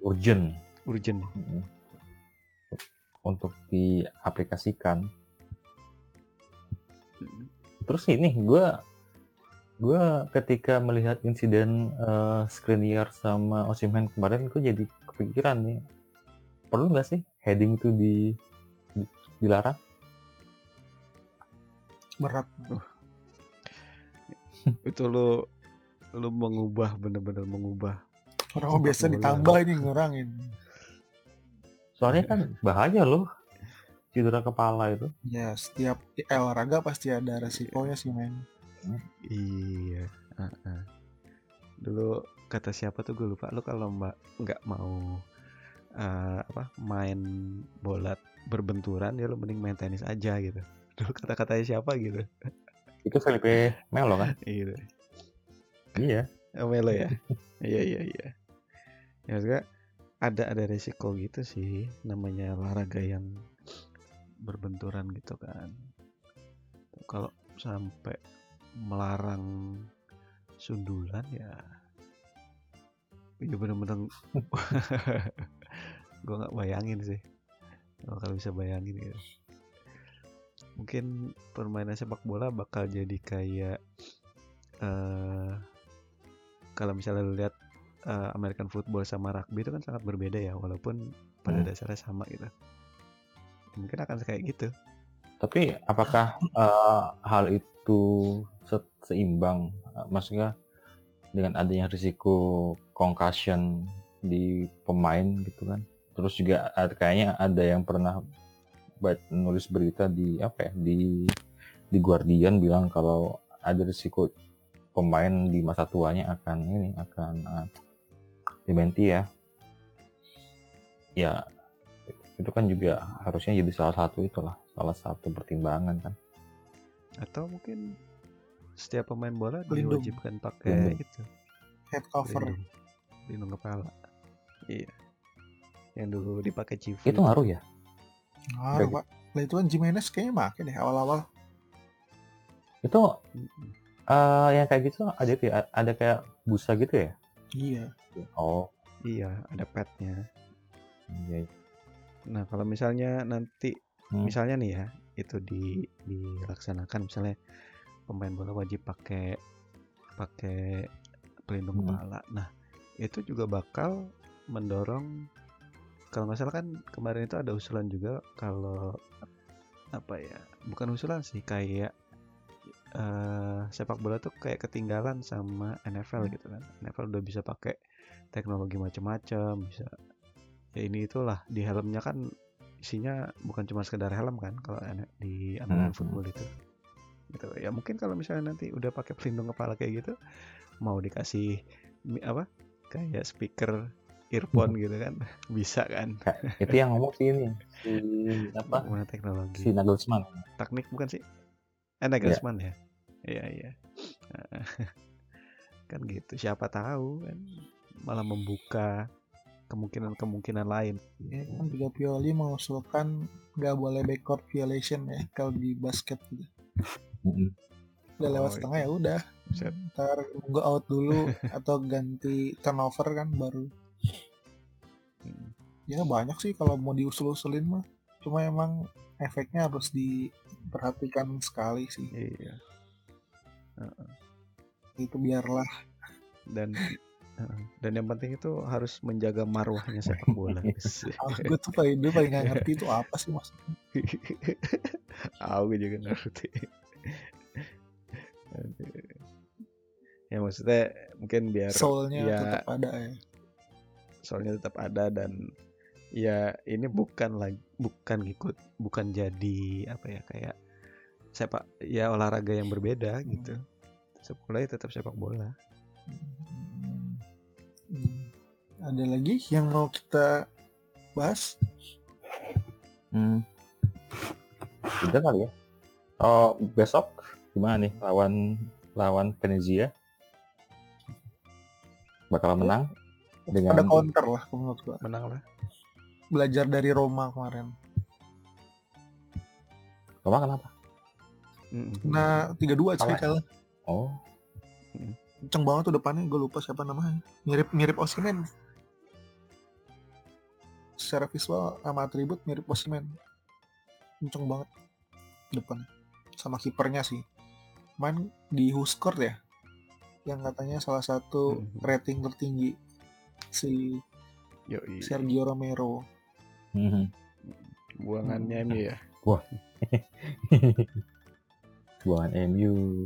urgent. Untuk diaplikasikan. Terus ini gue ketika melihat insiden Skriniar sama Osimhen kemarin, gue jadi kepikiran nih, perlu nggak sih heading itu dilarang? Berat tuh. Itu lo bener-bener mengubah. Orang biasa ditambah ini ngurangin. Soalnya kan bahaya lo cedera kepala itu. Ya setiap olahraga pasti ada resikonya sih men. Iya. Dulu kata siapa tuh gue lupa, lo kalau nggak mau main bola berbenturan ya lo mending main tenis aja gitu. Dulu kata-katanya siapa gitu. Itu Felipe Melo kan? Gitu. Iya. Melo ya? Iya. Ya maksudnya ada resiko gitu sih, namanya olahraga yang berbenturan gitu kan. Kalau sampai melarang sundulan ya bener-bener gue gak bayangin sih. Kalau bisa bayangin gitu. Mungkin permainan sepak bola bakal jadi kayak kalau misalnya lu lihat American football sama rugby itu kan sangat berbeda ya, walaupun pada dasarnya sama gitu. Mungkin akan kayak gitu. Tapi apakah hal itu seimbang? Maksudnya dengan adanya risiko concussion di pemain gitu kan. Terus juga kayaknya ada yang pernah nulis berita di Guardian bilang kalau ada risiko pemain di masa tuanya akan dementi ya. Ya itu kan juga harusnya jadi salah satu pertimbangan kan. Atau mungkin setiap pemain bola diwajibkan pakai itu head cover, lindung kepala. Iya. Yang dulu dipakai Civi. Itu ngaruh ya? Ngaruh Pak. Lah itu kan Jimenez kayaknya pakai deh awal-awal. Itu yang kayak gitu ada kayak busa gitu ya? Iya. Oh, iya, ada padnya. Iya. Nah, kalau misalnya nanti misalnya nih ya, itu dilaksanakan misalnya pemain bola wajib pakai pelindung kepala. Nah, itu juga bakal mendorong, kalau nggak salah kan kemarin itu ada usulan juga kalau bukan usulan sih, kayak sepak bola tuh kayak ketinggalan sama NFL gitu kan. NFL udah bisa pakai teknologi macam-macam, bisa ya ini itulah, di helmnya kan isinya bukan cuma sekedar helm kan kalau di American football itu gitu. Ya mungkin kalau misalnya nanti udah pakai pelindung kepala kayak gitu, mau dikasih kayak speaker earphone gitu kan, bisa kan. Itu yang ngomong sih ini teknologi si Nagatomo, teknik bukan sih Nagatomo ya. Iya. Kan gitu. Siapa tahu kan malah membuka kemungkinan lain. Ya, kan juga Pioli mengusulkan nggak boleh backcourt violation ya kalau di basket gitu. Udah lewat setengah ya udah. Ntar nunggu out dulu atau ganti turnover kan baru. Ya banyak sih kalau mau diusul-usulin mah. Cuma emang efeknya harus diperhatikan sekali sih. Iya. Itu biarlah. Dan Dan yang penting itu harus menjaga marwahnya sepak bola. Aku tuh paling gak ngerti itu apa sih maksudnya. Aku juga ngerti. Ya maksudnya mungkin biar soulnya ya, tetap ada ya. Soulnya tetap ada dan ya ini bukan lagi bukan jadi apa ya kayak sepak ya olahraga yang berbeda gitu. Sepak bola ya tetap sepak bola. Ada lagi yang mau kita bahas? Udah kali ya. Oh, besok gimana nih lawan Venezia? Bakal menang dengan ada counter lah menurut gua. Menang lah. Belajar dari Roma kemarin. Roma kenapa? Nah, 3-2 sekali kalah. Oh. Kenceng banget tuh depannya, gue lupa siapa namanya. Mirip Osimhen. Secara visual sama atribut mirip Osimhen. Kenceng banget depan. Sama kipernya sih. Main di WhoScored ya. Yang katanya salah satu rating tertinggi si Sergio Romero. Buangannya MU ya. Wah. Buangan MU.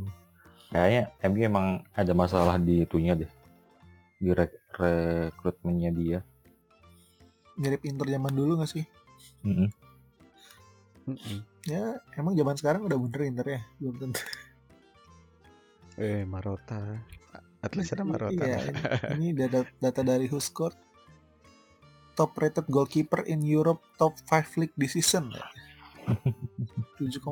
Kayaknya MU emang ada masalah di itunya deh, di rekrutmennya dia. Mirip Inter zaman dulu nggak sih? Ya emang zaman sekarang udah bener Inter ya, belum tentu. Marotta, Atletica Marotta. Iya, ini data dari WhoScored, top rated goalkeeper in Europe, top 5 league this season, 7,48.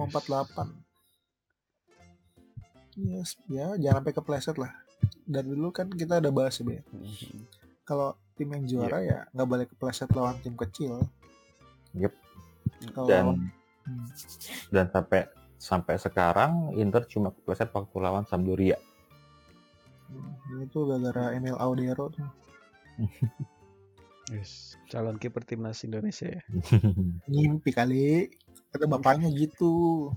Yes, ya jangan sampai kepleset lah. Dan dulu kan kita ada bahas ya. Kalau tim yang juara ya nggak boleh kepleset lawan tim kecil. Kalo dan sampai sekarang Inter cuma kepleset waktu lawan Sampdoria. Itu gara-gara Emil Audero tuh. Yes, calon kiper timnas Indonesia ya. Ngimpi kali, kata bapaknya gitu.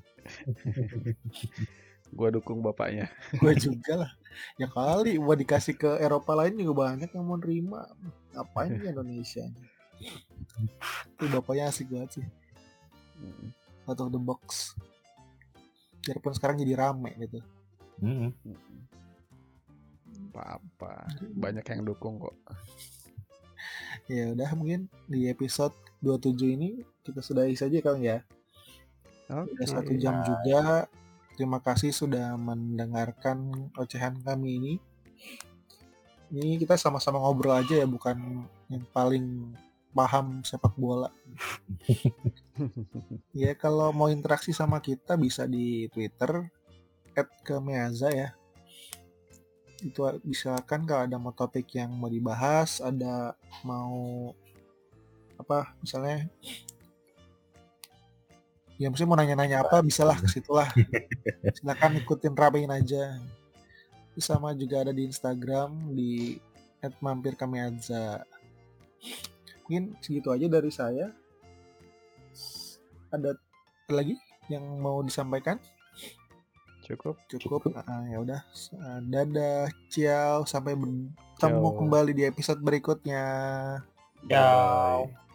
Gue dukung bapaknya. Gue juga lah. Ya kali gue dikasih ke Eropa lain juga banyak yang mau nerima. Ngapain di Indonesia? Itu bapaknya asik banget sih. Out of the box. Biarpun sekarang jadi rame gitu. Apa-apa. Banyak yang dukung kok. Ya udah mungkin di episode 27 ini kita sudahi saja Kang ya. Udah 1 jam juga. Terima kasih sudah mendengarkan ocehan kami ini. Ini kita sama-sama ngobrol aja ya, bukan yang paling paham sepak bola. Ya kalau mau interaksi sama kita bisa di Twitter @kemeaza ya. Itu bisa kan kalau ada mau topik yang mau dibahas, ada mau apa misalnya. Ya mesti mau nanya-nanya apa bisalah ke situlah. Silakan ikutin ramein aja. Sama juga ada di Instagram di @mampirkamiaza. Mungkin segitu aja dari saya. Ada lagi yang mau disampaikan? Cukup. Ya udah. Dadah, ciao, sampai bertemu kembali di episode berikutnya. Ciao.